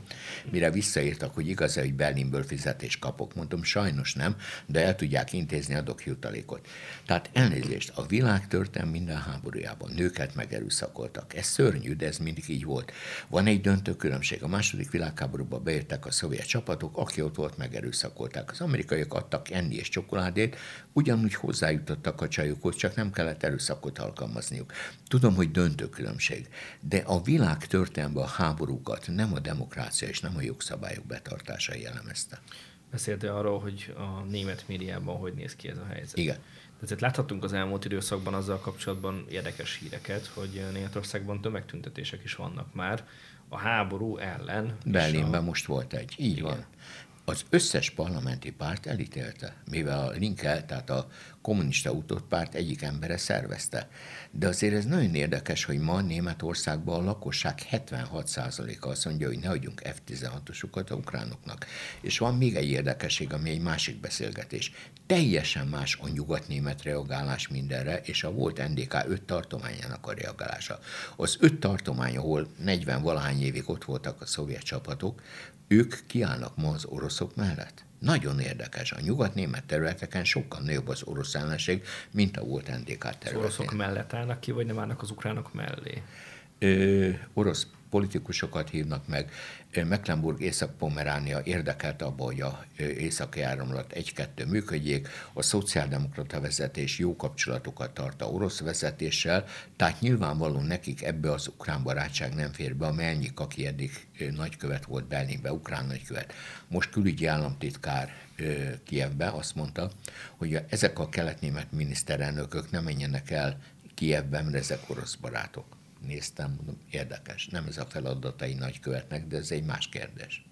Mire visszaírtak, hogy igaz-e, hogy Berlinből fizetést kapok. Mondom, sajnos nem, de el tudják intézni, adok jutalékot. Tehát elnézést, a világ történelem minden háborújában nőket megerőszakoltak. Ez szörnyű, de ez mindig így volt. Van egy döntő különbség. A második világháborúban bejöttek a szovjet csapatok, aki ott volt, megerőszakolták. Az amerikaiak adtak enni és csokoládét, ugyanúgy hozzá jutottak a csajokhoz, csak nem kellett erőszakot alkalmazniuk. Tudom, hogy döntő különbség, de a világ történelmében a háborúkat nem a demokrácia és nem a jogszabályok betartása jellemezte. Beszéltél arról, hogy a német médiában hogy néz ki ez a helyzet. Igen. Tehát láthattunk az elmúlt időszakban azzal kapcsolatban érdekes híreket, hogy Németországban tömegtüntetések is vannak már a háború ellen. Berlinben a... most volt egy. Így van. az összes parlamenti párt elítélte, mivel a Linke, tehát a kommunista utódpárt egyik embere szervezte. De azért ez nagyon érdekes, hogy ma Németországban a lakosság hetvenhat százaléka azt mondja, hogy ne adjunk ef tizenhatosokat a ukránoknak. És van még egy érdekesség, ami egy másik beszélgetés. Teljesen más a nyugat-német reagálás mindenre, és a volt en dé ká öt tartományának a reagálása. Az öt tartomány, ahol negyven valahány évig ott voltak a szovjet csapatok, ők kiállnak ma az oroszok mellett. Nagyon érdekes. A nyugat-német területeken sokkal nagyobb az orosz ellenség, mint a volt en dé ká területén. Az oroszok mellett állnak ki, vagy nem állnak az ukránok mellé? Ö, orosz politikusokat hívnak meg. Mecklenburg, Észak-Pomeránia érdekelt abba, hogy a északi áramlat egy-kettő működjék, a szociáldemokrata vezetés jó kapcsolatokat tart a orosz vezetéssel, tehát nyilvánvalóan nekik ebbe az ukrán barátság nem fér be, amely ennyi, aki eddig nagykövet volt Berlinbe, ukrán nagykövet. Most külügyi államtitkár Kijevbe azt mondta, hogy ezek a kelet-német miniszterelnökök nem menjenek el Kijevben, mert ezek orosz barátok. Néztem, mondom, érdekes. Nem ez a feladatai nagykövetnek, de ez egy más kérdés.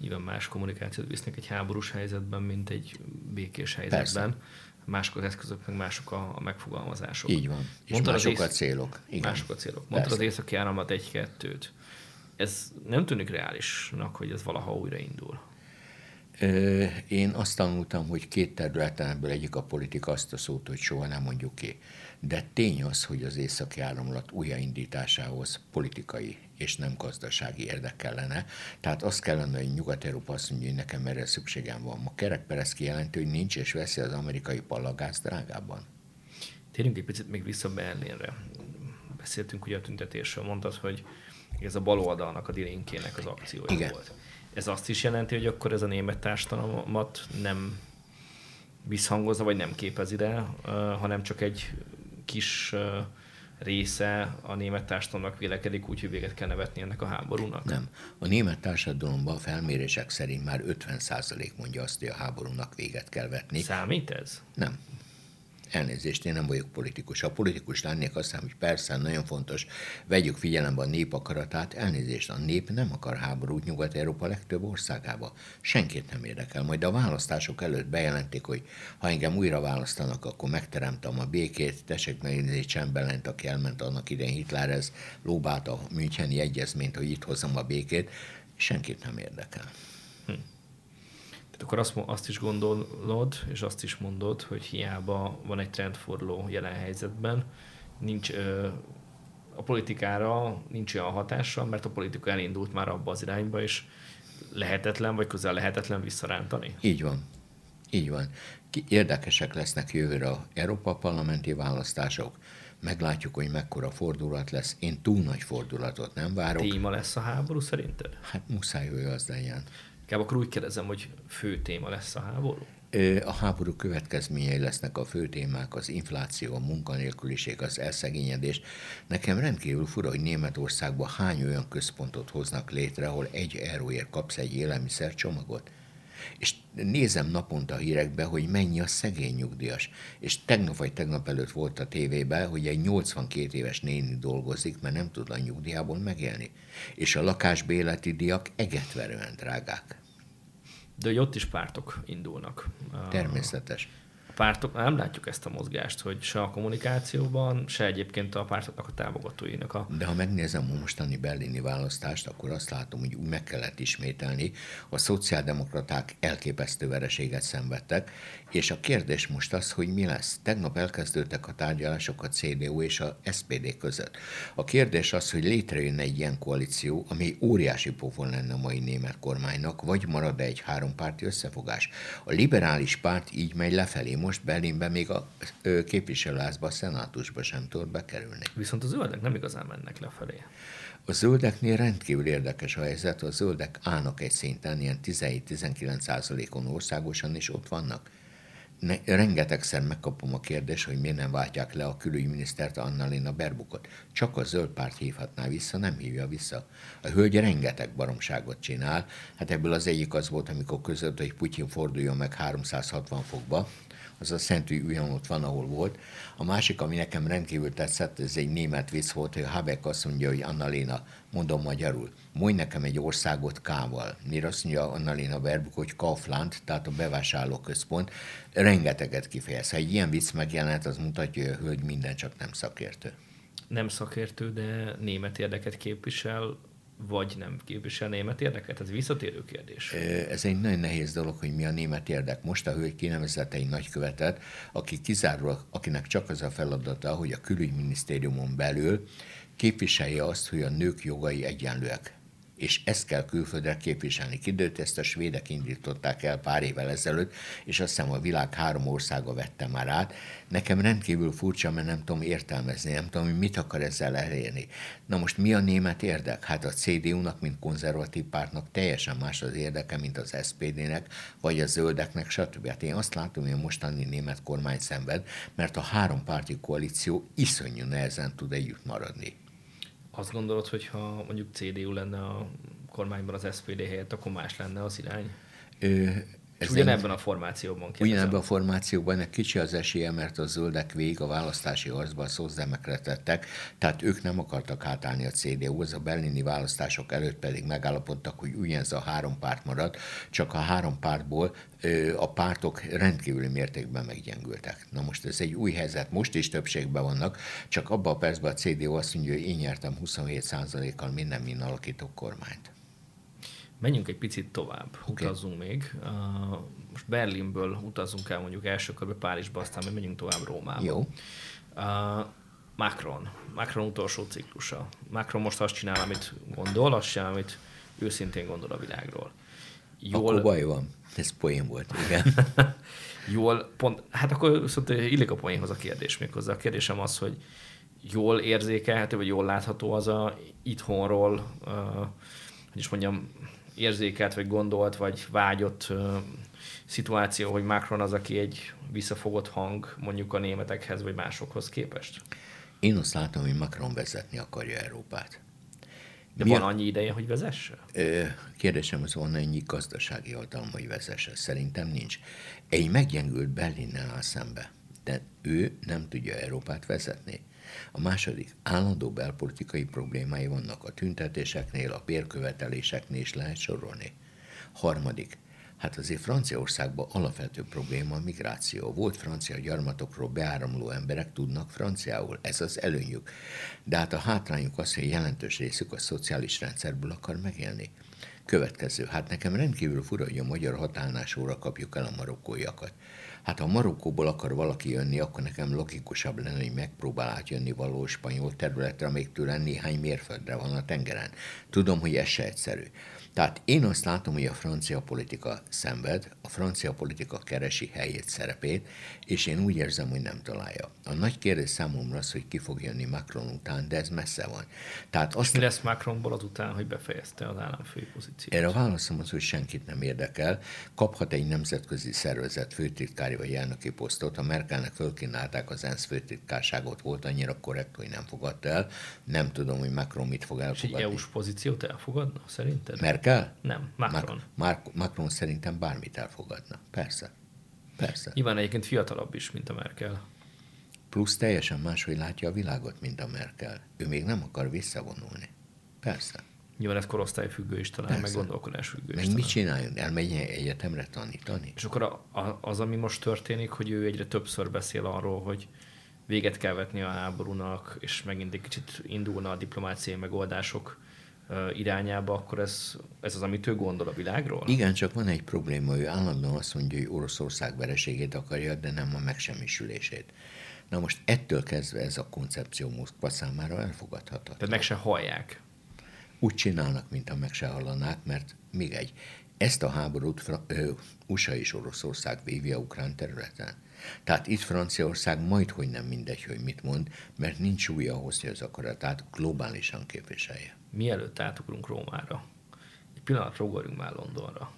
Nyilván más kommunikációt visznek egy háborús helyzetben, mint egy békés helyzetben. Persze. Mások az eszközök, meg mások a megfogalmazások. Így van. És mások a célok. Igen. Mások a célok. Mondtad az északi áramlat egy-kettőt. Ez nem tűnik reálisnak, hogy ez valaha újraindul. Én azt tanultam, hogy két területen ebből egyik a politika azt a szót, hogy soha nem mondjuk ki. De tény az, hogy az északi áramlat újraindításához politikai és nem gazdasági érdek kellene. Tehát azt kellene, hogy Nyugat-Európa azt mondja, hogy nekem erre szükségem van. Ma kerekperec kijelenti, hogy nincs, és veszi az amerikai palagáz drágában. Térjünk egy picit még vissza Berlinre. Beszéltünk ugye a tüntetésről, mondtad, hogy ez a baloldalnak, a Die Linkének az akciója igen. volt. Ez azt is jelenti, hogy akkor ez a német társadalmat nem visszhangozza, vagy nem képez ide, hanem csak egy kis része a német társadalomnak vélekedik, úgy, hogy véget kell nevetni ennek a háborúnak? Nem. A német társadalomban a felmérések szerint már ötven százalék mondja azt, hogy a háborúnak véget kell vetni. Számít ez? Nem. Elnézést, én nem vagyok politikus. Ha politikus lennék, azt hiszem, hogy persze, nagyon fontos, vegyük figyelembe a nép akaratát. Elnézést, a nép nem akar háborút Nyugat-Európa legtöbb országába. Senkit nem érdekel. Majd a választások előtt bejelentik, hogy ha engem újra választanak, akkor megteremtem a békét. Tessék megnézni Chamberlaint, aki elment annak idején Hitlerhez, lóbálta a müncheni egyezményt, hogy itt hozzam a békét. Senkit nem érdekel. Hm. Akkor azt, azt is gondolod, és azt is mondod, hogy hiába van egy trendforduló jelen helyzetben, nincs, a politikára nincs olyan hatása, mert a politika elindult már abba az irányba, és lehetetlen, vagy közel lehetetlen visszarántani. Így van. Így van. Érdekesek lesznek jövőre az Európa parlamenti választások. Meglátjuk, hogy mekkora fordulat lesz. Én túl nagy fordulatot nem várok. Téma lesz a háború szerinted? Hát muszáj, hogy az legyen. Inkább akkor úgy kérdezem, hogy fő téma lesz a háború? A háború következményei lesznek a fő témák, az infláció, a munkanélküliség, az elszegényedés. Nekem rendkívül fura, hogy Németországban hány olyan központot hoznak létre, ahol egy euróért kapsz egy élelmiszercsomagot. És nézem naponta a hírekbe, hogy mennyi a szegény nyugdíjas. És tegnap vagy tegnap előtt volt a tévében, hogy egy nyolcvankét éves néni dolgozik, mert nem tud a nyugdíjából megélni. És a lakásbérleti díjak egetverően drágák. De hogy ott is pártok indulnak. Természetes. A pártok, nem látjuk ezt a mozgást, hogy se a kommunikációban, se egyébként a pártoknak a támogatóinak. A... De ha megnézem a mostani berlini választást, akkor azt látom, hogy meg kellett ismételni. A szociáldemokraták elképesztő vereséget szenvedtek, és a kérdés most az, hogy mi lesz. Tegnap elkezdődtek a tárgyalások a cé dé u és a es pé dé között. A kérdés az, hogy létrejön egy ilyen koalíció, ami óriási pofon lenne a mai német kormánynak, vagy marad egy hárompárti összefogás. A liberális párt így megy lefelé. Most Berlinben még a képviselőházba, a szenátusba sem tud bekerülni. Viszont a zöldek nem igazán mennek lefelé. A zöldeknél rendkívül érdekes a helyzet, a zöldek állnak egy szinten, ilyen tizenhét-tizenkilenc százalékon országosan, és ott vannak. Ne, rengetegszer megkapom a kérdést, hogy miért nem váltják le a külügyminisztert, Annalena Baerbockot. Csak a zöld párt hívhatná vissza, nem hívja vissza. A hölgy rengeteg baromságot csinál. Hát ebből az egyik az volt, amikor között, hogy Putyin forduljon meg háromszázhatvan fokba, az a szentű ugyan ott van, ahol volt. A másik, ami nekem rendkívül tetszett, ez egy német vicc volt, hogy Habeck azt mondja, hogy Annalena, mondom magyarul, mondj nekem egy országot K-val. Mire azt mondja Annalena Baerbock, hogy Kaufland, tehát a bevásárlóközpont, rengeteget kifejez. Ha egy ilyen vicc megjelent, az mutatja, hogy a hölgy minden csak nem szakértő. Nem szakértő, de német érdeket képvisel, vagy nem képvisel német érdeket? Ez visszatérő kérdés. Ez egy nagyon nehéz dolog, hogy mi a német érdek. Most a hölgy kinevezett egy nagykövetet, aki kizárólag, akinek csak az a feladata, hogy a külügyminisztériumon belül képviselje azt, hogy a nők jogai egyenlőek. És ezt kell külföldre képviselni. Kidőtt ezt a svédek indították el pár évvel ezelőtt, és azt hiszem a világ három országa vette már át. Nekem rendkívül furcsa, mert nem tudom értelmezni, nem tudom, hogy mit akar ezzel elérni. Na most mi a német érdek? Hát a cé dé únak, mint konzervatív pártnak teljesen más az érdeke, mint az es pé dének, vagy a zöldeknek, stb. Hát én azt látom, hogy a mostani német kormány szenved, mert a hárompárti koalíció iszonyú nehezen tud együtt maradni. Azt gondolod, hogy ha mondjuk cé dé u lenne a kormányban az es pé dé helyett, akkor más lenne az irány? Ö, És ugyanebben a formációban kérdezem. Ugyanebben a formációban egy kicsi az esélye, mert a zöldek végig a választási harcban szózdemekre tettek, tehát ők nem akartak átállni a cé dé úhoz, a berlini választások előtt pedig megállapodtak, hogy ugyanez a három párt marad, csak a három pártból a pártok rendkívüli mértékben meggyengültek. Na most ez egy új helyzet, most is többségben vannak, csak abban a percben a cé dé u azt mondja, hogy én nyertem huszonhét százalékkal minden min alakítok kormányt. Menjünk egy picit tovább, okay. Utazzunk még. Uh, most Berlinből utazunk el mondjuk első körbe Párizsba, aztán majd megyünk tovább Rómába. Jó. Uh, Macron. Macron utolsó ciklusa. Macron most azt csinál, amit gondol, azt csinál, amit őszintén gondol a világról. Jól... Akkor baj van. Ez poén volt, igen. Jól, pont, hát akkor viszont illik a poénhoz a kérdés méghozzá. A kérdésem az, hogy jól érzékelhető, vagy jól látható az a itthonról, uh, hogy is mondjam, érzékelt, vagy gondolt, vagy vágyott uh, szituáció, hogy Macron az, aki egy visszafogott hang mondjuk a németekhez, vagy másokhoz képest? Én azt látom, hogy Macron vezetni akarja Európát. De mi van a... annyi ideje, hogy vezesse? Kérdésem, az van annyi gazdasági hatalma, hogy vezesse. Szerintem nincs. Egy meggyengült Berlinnel áll szembe, de ő nem tudja Európát vezetni. A második, állandó belpolitikai problémái vannak a tüntetéseknél, a bérköveteléseknél is lehet sorolni. Harmadik, hát azért Franciaországban alapvető probléma a migráció. Volt francia gyarmatokról beáramló emberek tudnak franciául, ez az előnyük. De hát a hátrányuk az, hogy jelentős részük a szociális rendszerből akar megélni. Következő, hát nekem rendkívül fura, hogy a magyar határnál sorra kapjuk el a marokkóiakat. Hát ha Marokkóból akar valaki jönni, akkor nekem logikusabb lenne, hogy megpróbál átjönni való spanyol területre, amíg tőlem néhány mérföldre van a tengeren. Tudom, hogy ez se egyszerű. Tehát én azt látom, hogy a francia politika szenved, a francia politika keresi helyét, szerepét, és én úgy érzem, hogy nem találja. A nagy kérdés számomra az, hogy ki fog jönni Macron után, de ez messze van. Tehát azt... Mi lesz Macronból azután, hogy befejezte az államfői pozíciót? Erre a válaszom az, hogy senkit nem érdekel. Kaphat egy nemzetközi szervezet főtitkári vagy elnöki posztot. A Merkelnek fölkínálták az ENSZ főtitkárságot, volt annyira korrekt, hogy nem fogadta el. Nem tudom, hogy Macron mit fog elfogadni. És egy é u-s pozíciót elfogadna, szerinted? Merkel Kell? Nem, Macron. Mac- Macron szerintem bármit elfogadna. Persze. Persze. Nyilván egyébként fiatalabb is, mint a Merkel. Plusz teljesen máshogy látja a világot, mint a Merkel. Ő még nem akar visszavonulni. Persze. Nyilván ez korosztályfüggő is talán, persze. Meg gondolkodásfüggő is talán. Meg mit csináljon? Elmenjen egyetemre tanítani? És akkor a, a, az, ami most történik, hogy ő egyre többször beszél arról, hogy véget kell vetni a háborúnak, és megint egy kicsit indulna a diplomáciai megoldások irányába, akkor ez, ez az, amit ő gondol a világról? Igen, csak van egy probléma, ő állandóan azt mondja, hogy Oroszország vereségét akarja, de nem a megsemmisülését. Na most ettől kezdve ez a koncepció Moszkva számára elfogadhatatlan. Tehát meg se hallják. Úgy csinálnak, mint ha meg se hallanák, mert még egy, ezt a háborút Fra- ö, u es á és Oroszország vívja ukrán területen. Tehát itt Franciaország majdhogy nem mindegy, hogy mit mond, mert nincs súlya ahhoz, hogy az akaratát globálisan képviselje. Mielőtt átugrunk Rómára, egy pillanatra ugorjunk már Londonra.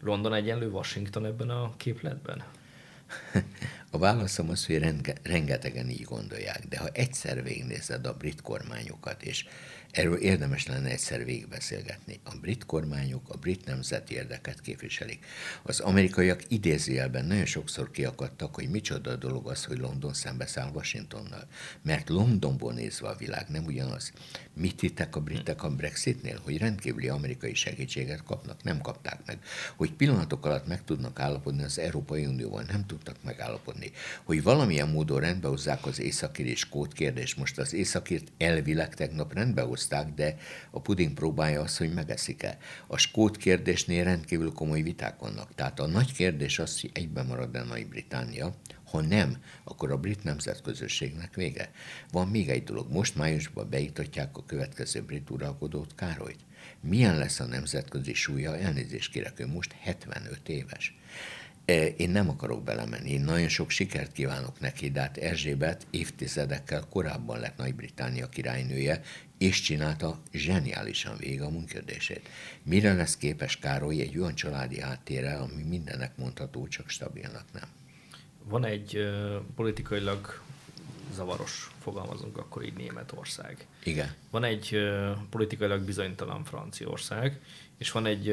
London egyenlő Washington ebben a képletben? A válaszom az, hogy renge, rengetegen így gondolják, de ha egyszer végignézed a brit kormányokat, és Erről érdemes lenne egyszer végigbeszélgetni. A brit kormányok a brit nemzeti érdeket képviselik. Az amerikaiak idézőjelben nagyon sokszor kiakadtak, hogy micsoda dolog az, hogy London szembeszáll Washingtonnal. Mert Londonból nézve a világ nem ugyanaz. Mit hittek a britek a Brexitnél? Hogy rendkívüli amerikai segítséget kapnak? Nem kapták meg. Hogy pillanatok alatt meg tudnak állapodni az Európai Unióval? Nem tudtak megállapodni. Hogy valamilyen módon rendbehozzák az északír és skót kérdés. Most az északírt elvileg tegnap rendbehozták, de a puding próbálja az, hogy megeszik-e. A skót kérdésnél rendkívül komoly viták vannak. Tehát a nagy kérdés az, hogy egyben marad-e Nagy-Britannia. Ha nem, akkor a brit nemzetközösségnek vége. Van még egy dolog. Most májusban beiktatják a következő brit uralkodót, Károlyt. Milyen lesz a nemzetközi súlya? Elnézést kérek, ő most hetvenöt éves. Én nem akarok belemenni, én nagyon sok sikert kívánok neki, de hát Erzsébet évtizedekkel korábban lett Nagy-Britannia királynője, és csinálta zseniálisan végig a munködését. Mire lesz képes Károly egy olyan családi háttérrel, ami mindennek mondható, csak stabilnak nem? Van egy uh, politikailag zavaros, fogalmazunk akkor így, Németország. Igen. Van egy uh, politikailag bizonytalan Franciaország, és van egy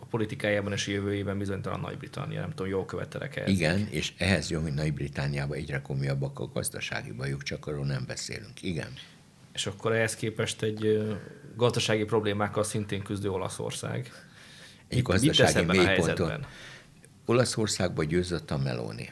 a politikájában és a jövőjében bizonytalan Nagy-Britannia, nem tudom, jól követelek-e. Igen, és ehhez jó, hogy Nagy-Britanniában egyre komolyabbak a gazdasági bajuk, csak arról nem beszélünk. Igen. És akkor ehhez képest egy gazdasági problémákkal szintén küzdő Olaszország. Egy gazdasági mélyponton. Olaszországban győzött a Meloni.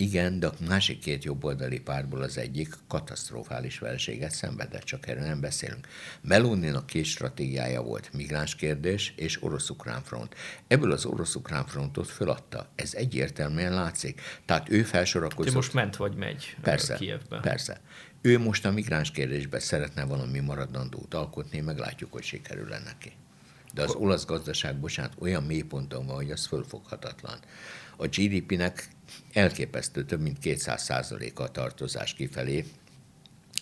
Igen, de a másik két jobboldali pártból az egyik katasztrofális vereséget szenvedett, csak erről nem beszélünk. Meloninak két stratégiája volt, migráns kérdés és orosz-ukrán front. Ebből az orosz-ukrán frontot feladta. Ez egyértelműen látszik. Tehát ő felsorakozott. Te most ment vagy megy persze, Kijevbe. Persze. Ő most a migráns kérdésben szeretne valami maradandót alkotni, meglátjuk, hogy sikerül-e neki. De az olasz gazdaság, bocsánat, olyan mélyponton van, hogy az fölfoghatatlan. A gé dé pének elképesztő több mint kétszáz százaléka a tartozás kifelé,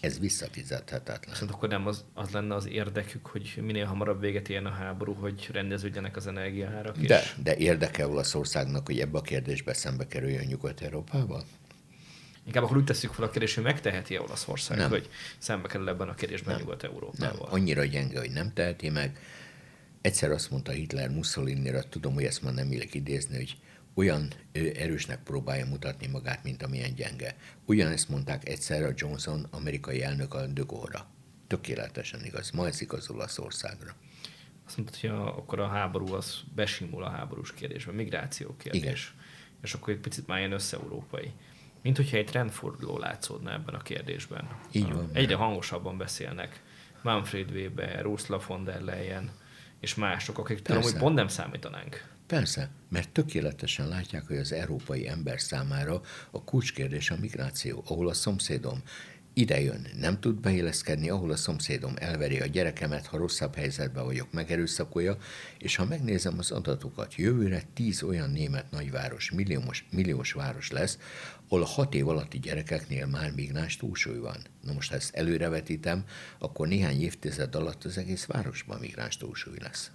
ez visszafizethetetlen. Szóval akkor nem az, az lenne az érdekük, hogy minél hamarabb véget érjen a háború, hogy rendeződjenek az energiaárak is? De, de érdeke Olaszországnak, hogy ebbe a kérdésbe szembe kerüljön Nyugat-Európával? Inkább akkor úgy tesszük fel a kérdést, hogy megteheti-e Olaszország, nem. Hogy szembe kerül ebben a kérdésben nem. Nyugat-Európával? Nem, annyira gyenge, hogy nem teheti meg. Egyszer azt mondta Hitler Mussolinira, tudom, hogy ezt már nem illik idézni, hogy olyan erősnek próbálja mutatni magát, mint amilyen gyenge. Ugyanezt mondták egyszerre a Johnson amerikai elnök a de Gaulle-ra. Tökéletesen igaz. Ma ez igaz Olaszországra. Azt mondtad, hogy a, akkor a háború az besimul a háborús kérdésben, migráció kérdés. Igen. És akkor egy picit már ilyen össze-európai. Mint hogyha egy trendforduló látszódna ebben a kérdésben. Így van. Egyre hangosabban beszélnek. Manfred Weber, Ursula von der Leyen és mások, akik talán úgy pont nem számítanánk. Persze, mert tökéletesen látják, hogy az európai ember számára a kulcskérdés a migráció, ahol a szomszédom idejön, nem tud beilleszkedni, ahol a szomszédom elveri a gyerekemet, ha rosszabb helyzetben vagyok, megerőszakolja, és ha megnézem az adatokat, jövőre tíz olyan német nagyváros, milliós, milliós város lesz, ahol a hat év alatti gyerekeknél már migráns túlsúly van. Na most, ha ezt előrevetítem, akkor néhány évtized alatt az egész városban migráns túlsúly lesz.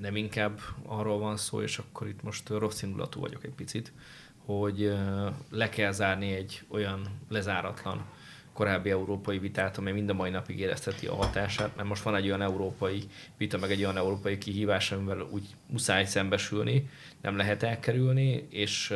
Nem inkább arról van szó, és akkor itt most rossz indulatú vagyok egy picit, hogy le kell zárni egy olyan lezáratlan korábbi európai vitát, amely mind a mai napig érezteti a hatását, mert most van egy olyan európai vita, meg egy olyan európai kihívás, amivel úgy muszáj szembesülni, nem lehet elkerülni, és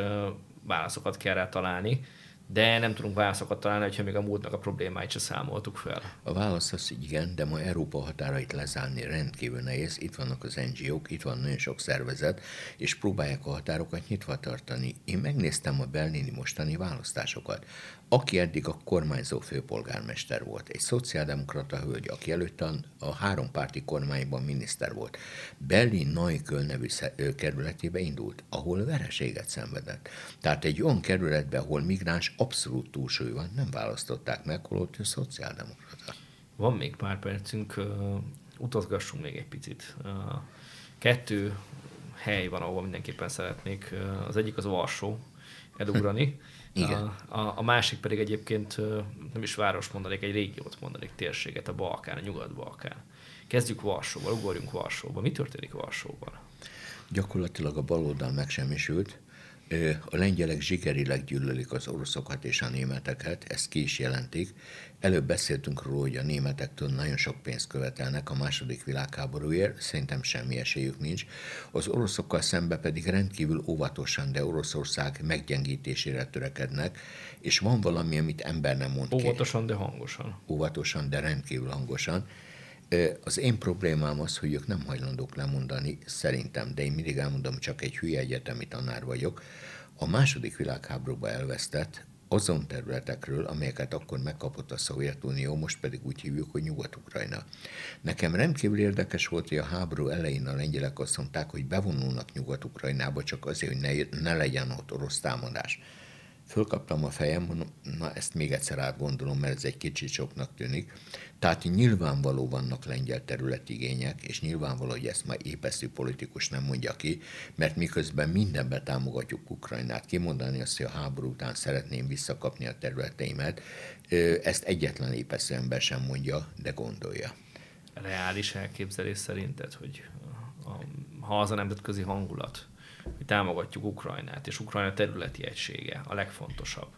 válaszokat kell rá találni, de nem tudunk válaszokat találni, hogyha még a múltnak a problémáit sem számoltuk fel. A válasz az, hogy igen, de ma Európa határait lezárni rendkívül nehéz. Itt vannak az en gé ó-k, itt van nagyon sok szervezet, és próbálják a határokat nyitva tartani. Én megnéztem a berlini mostani választásokat. Aki eddig a kormányzó főpolgármester volt, egy szociáldemokrata hölgy, aki előtt a hárompárti kormányban miniszter volt, Berlin Neukölln nevű kerületébe indult, ahol vereséget szenvedett. Tehát egy olyan kerületben, ahol migráns abszolút túlsúly van, nem választották meg, holott ő szociáldemokrata. Van még pár percünk, uh, utazgassunk még egy picit. Uh, kettő hely van, ahol mindenképpen szeretnék. Uh, az egyik az Varsó, elugrani. Igen. A, a, a másik pedig egyébként nem is város mondanék, egy régiót mondanék, térséget, a Balkán, a Nyugat-Balkán. Kezdjük Varsóval, ugorjunk Varsóba. Mi történik Varsóban? Gyakorlatilag a baloldal megsemmisült, a lengyelek zsikerileg gyűlölik az oroszokat és a németeket, ezt ki is jelentik. Előbb beszéltünk róla, hogy a németektől nagyon sok pénzt követelnek a második világháborúért, szerintem semmi esélyük nincs. Az oroszokkal szemben pedig rendkívül óvatosan, de Oroszország meggyengítésére törekednek, és van valami, amit ember nem mond ki. Óvatosan, de hangosan. Óvatosan, de rendkívül hangosan. Az én problémám az, hogy ők nem hajlandók lemondani, szerintem, de én mindig elmondom, csak egy hülye egyetemi tanár vagyok. A második világháborúba elvesztett azon területekről, amelyeket akkor megkapott a Szovjetunió, most pedig úgy hívjuk, hogy Nyugat-Ukrajna. Nekem rendkívül érdekes volt, hogy a háború elején a lengyelek azt mondták, hogy bevonulnak Nyugat-Ukrajnába csak azért, hogy ne, ne legyen ott orosz támadás. Fölkaptam a fejem, mondom, na ezt még egyszer átgondolom, mert ez egy kicsit soknak tűnik. Tehát nyilvánvaló vannak lengyel területigények, és nyilvánvaló, hogy ezt már épeszű politikus nem mondja ki, mert miközben mindenben támogatjuk Ukrajnát, kimondani azt, hogy a háború után szeretném visszakapni a területeimet, ezt egyetlen épeszű ember sem mondja, de gondolja. Reális elképzelés szerinted, hogy ha az a nemzetközi hangulat, hogy támogatjuk Ukrajnát, és Ukrajna területi egysége a legfontosabb,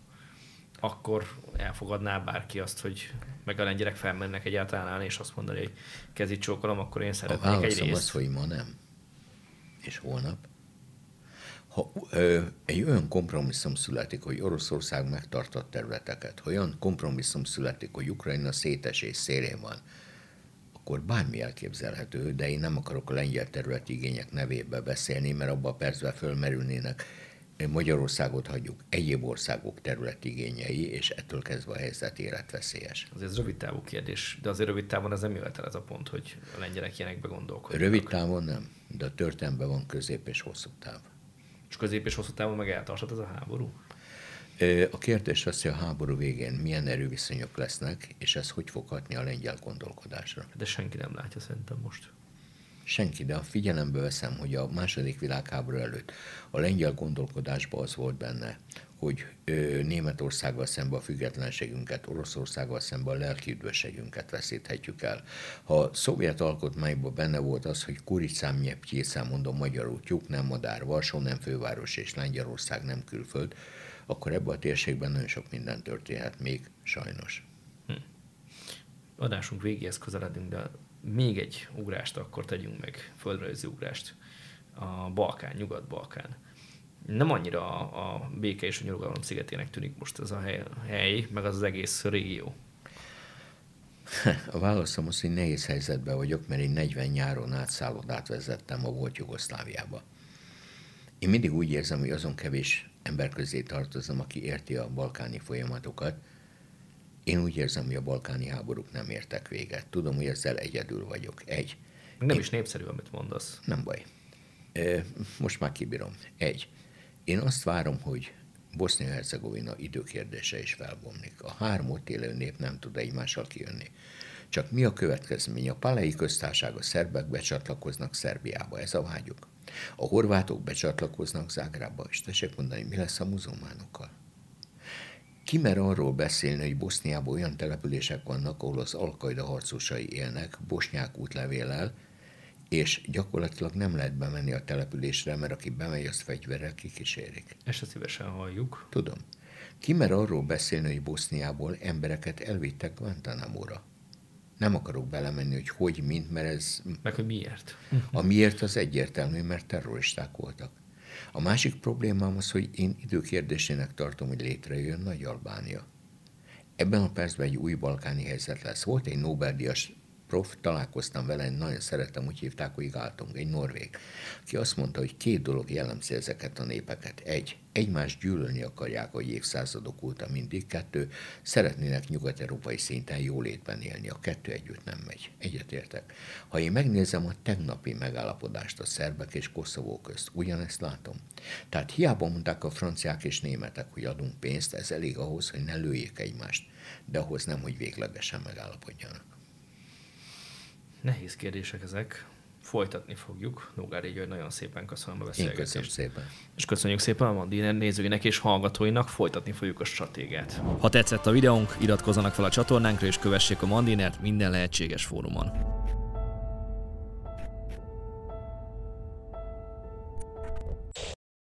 akkor elfogadná bárki azt, hogy meg a lengyelek felmennek egyáltalán állni, és azt mondani, hogy kezit csókolom, akkor én szeretnék egy részt. A válaszom az, hogy ma nem, és holnap. Ha ö, egy olyan kompromisszum születik, hogy Oroszország megtartott területeket, ha olyan kompromisszum születik, hogy Ukrajna szétesés szélén van, akkor bármi elképzelhető, de én nem akarok a lengyel területi igények nevébe beszélni, mert abban a percben fölmerülnének Magyarországot hagyjuk egyéb országok területi igényei, és ettől kezdve a helyzet életveszélyes. Azért ez rövid távú kérdés, de azért rövid távon ez nem jöhet el ez a pont, hogy a lengyelek ilyenekbe gondolkodnak. Rövid távon nem, de a történetben van közép és hosszú táv. És közép és hosszú távon meg eltarthat ez a háború? A kérdés az, hogy a háború végén milyen erőviszonyok lesznek, és ez hogy fog hatni a lengyel gondolkodásra. De senki nem látja szerintem most. Senki, de figyelembe veszem, hogy a második világháború előtt a lengyel gondolkodásban az volt benne, hogy Németországgal szemben a függetlenségünket, Oroszországgal szemben a lelkiüdvösségünket veszíthetjük el. Ha a szovjet alkotmányban benne volt az, hogy kuricám, nyeptyészám, mondom magyarul, tyúk, nem madár, Varsó, nem főváros, és Lengyelország nem külföld, akkor ebben a térségben nagyon sok minden történhet még, sajnos. Hm. Adásunk végéhez közeledünk, de még egy ugrást akkor tegyünk meg, földrajzi ugrást. A Balkán, Nyugat-Balkán. Nem annyira a, a béke és a nyugalom szigetének tűnik most ez a hely, hely, meg az, az egész régió. A válaszom az, hogy nehéz helyzetben vagyok, mert én negyven nyáron át szállodát vezettem a volt Jugoszláviába. Én mindig úgy érzem, hogy azon kevés ember közé tartozom, aki érti a balkáni folyamatokat. Én úgy érzem, hogy a balkáni háborúk nem értek véget. Tudom, hogy ezzel egyedül vagyok. Egy. Nem én... is népszerű, amit mondasz. Nem baj. Most már kibírom. Egy. Én azt várom, hogy Bosznia-Hercegovina időkérdése is felbomlik. A három ott élő nép nem tud egymással kijönni. Csak mi a következmény? A Palei köztársaság, a szerbek becsatlakoznak Szerbiába. Ez a vágyuk. A horvátok becsatlakoznak Zágrába, és tessék mondani, mi lesz a muzulmánokkal. Ki mer arról beszélni, hogy Boszniában olyan települések vannak, ahol az Al-Qaida harcosai élnek, bosnyák útlevéllel, és gyakorlatilag nem lehet bemenni a településre, mert aki bemegy, az fegyverrel kikísérik. Ezt szívesen halljuk. Tudom. Ki mer arról beszélni, hogy Boszniából embereket elvittek Guantanamóra? Nem akarok belemenni, hogy hogy, mint, mert ez... Meg hogy miért. A miért az egyértelmű, mert terroristák voltak. A másik problémám az, hogy én időkérdésének tartom, hogy létrejön Nagy-Albánia. Ebben a percben egy új balkáni helyzet lesz. Volt egy Nobel-díjas prof, találkoztam vele, nagyon szeretem, úgy hívták, hogy Gálton, egy norvég, aki azt mondta, hogy két dolog jellemzi ezeket a népeket. Egy, egymást gyűlölni akarják, hogy évszázadok óta mindig. Kettő, szeretnének nyugat-európai szinten jólétben élni. A kettő együtt nem megy. Egyetértek. Ha én megnézem a tegnapi megállapodást a szerbek és Koszovó közt, ugyanezt látom. Tehát hiába mondták a franciák és németek, hogy adunk pénzt, ez elég ahhoz, hogy ne lőjék egymást, de ahhoz nem, hogy véglegesen megállapodjanak. Nehéz kérdések ezek. Folytatni fogjuk. Nógrádi György, nagyon szépen köszönöm a beszélgetést. Én köszönöm szépen. És köszönjük szépen a Mandiner nézőinek és hallgatóinak. Folytatni fogjuk a stratégiát. Ha tetszett a videónk, iratkozzanak fel a csatornánkra és kövessék a Mandinert minden lehetséges fórumon.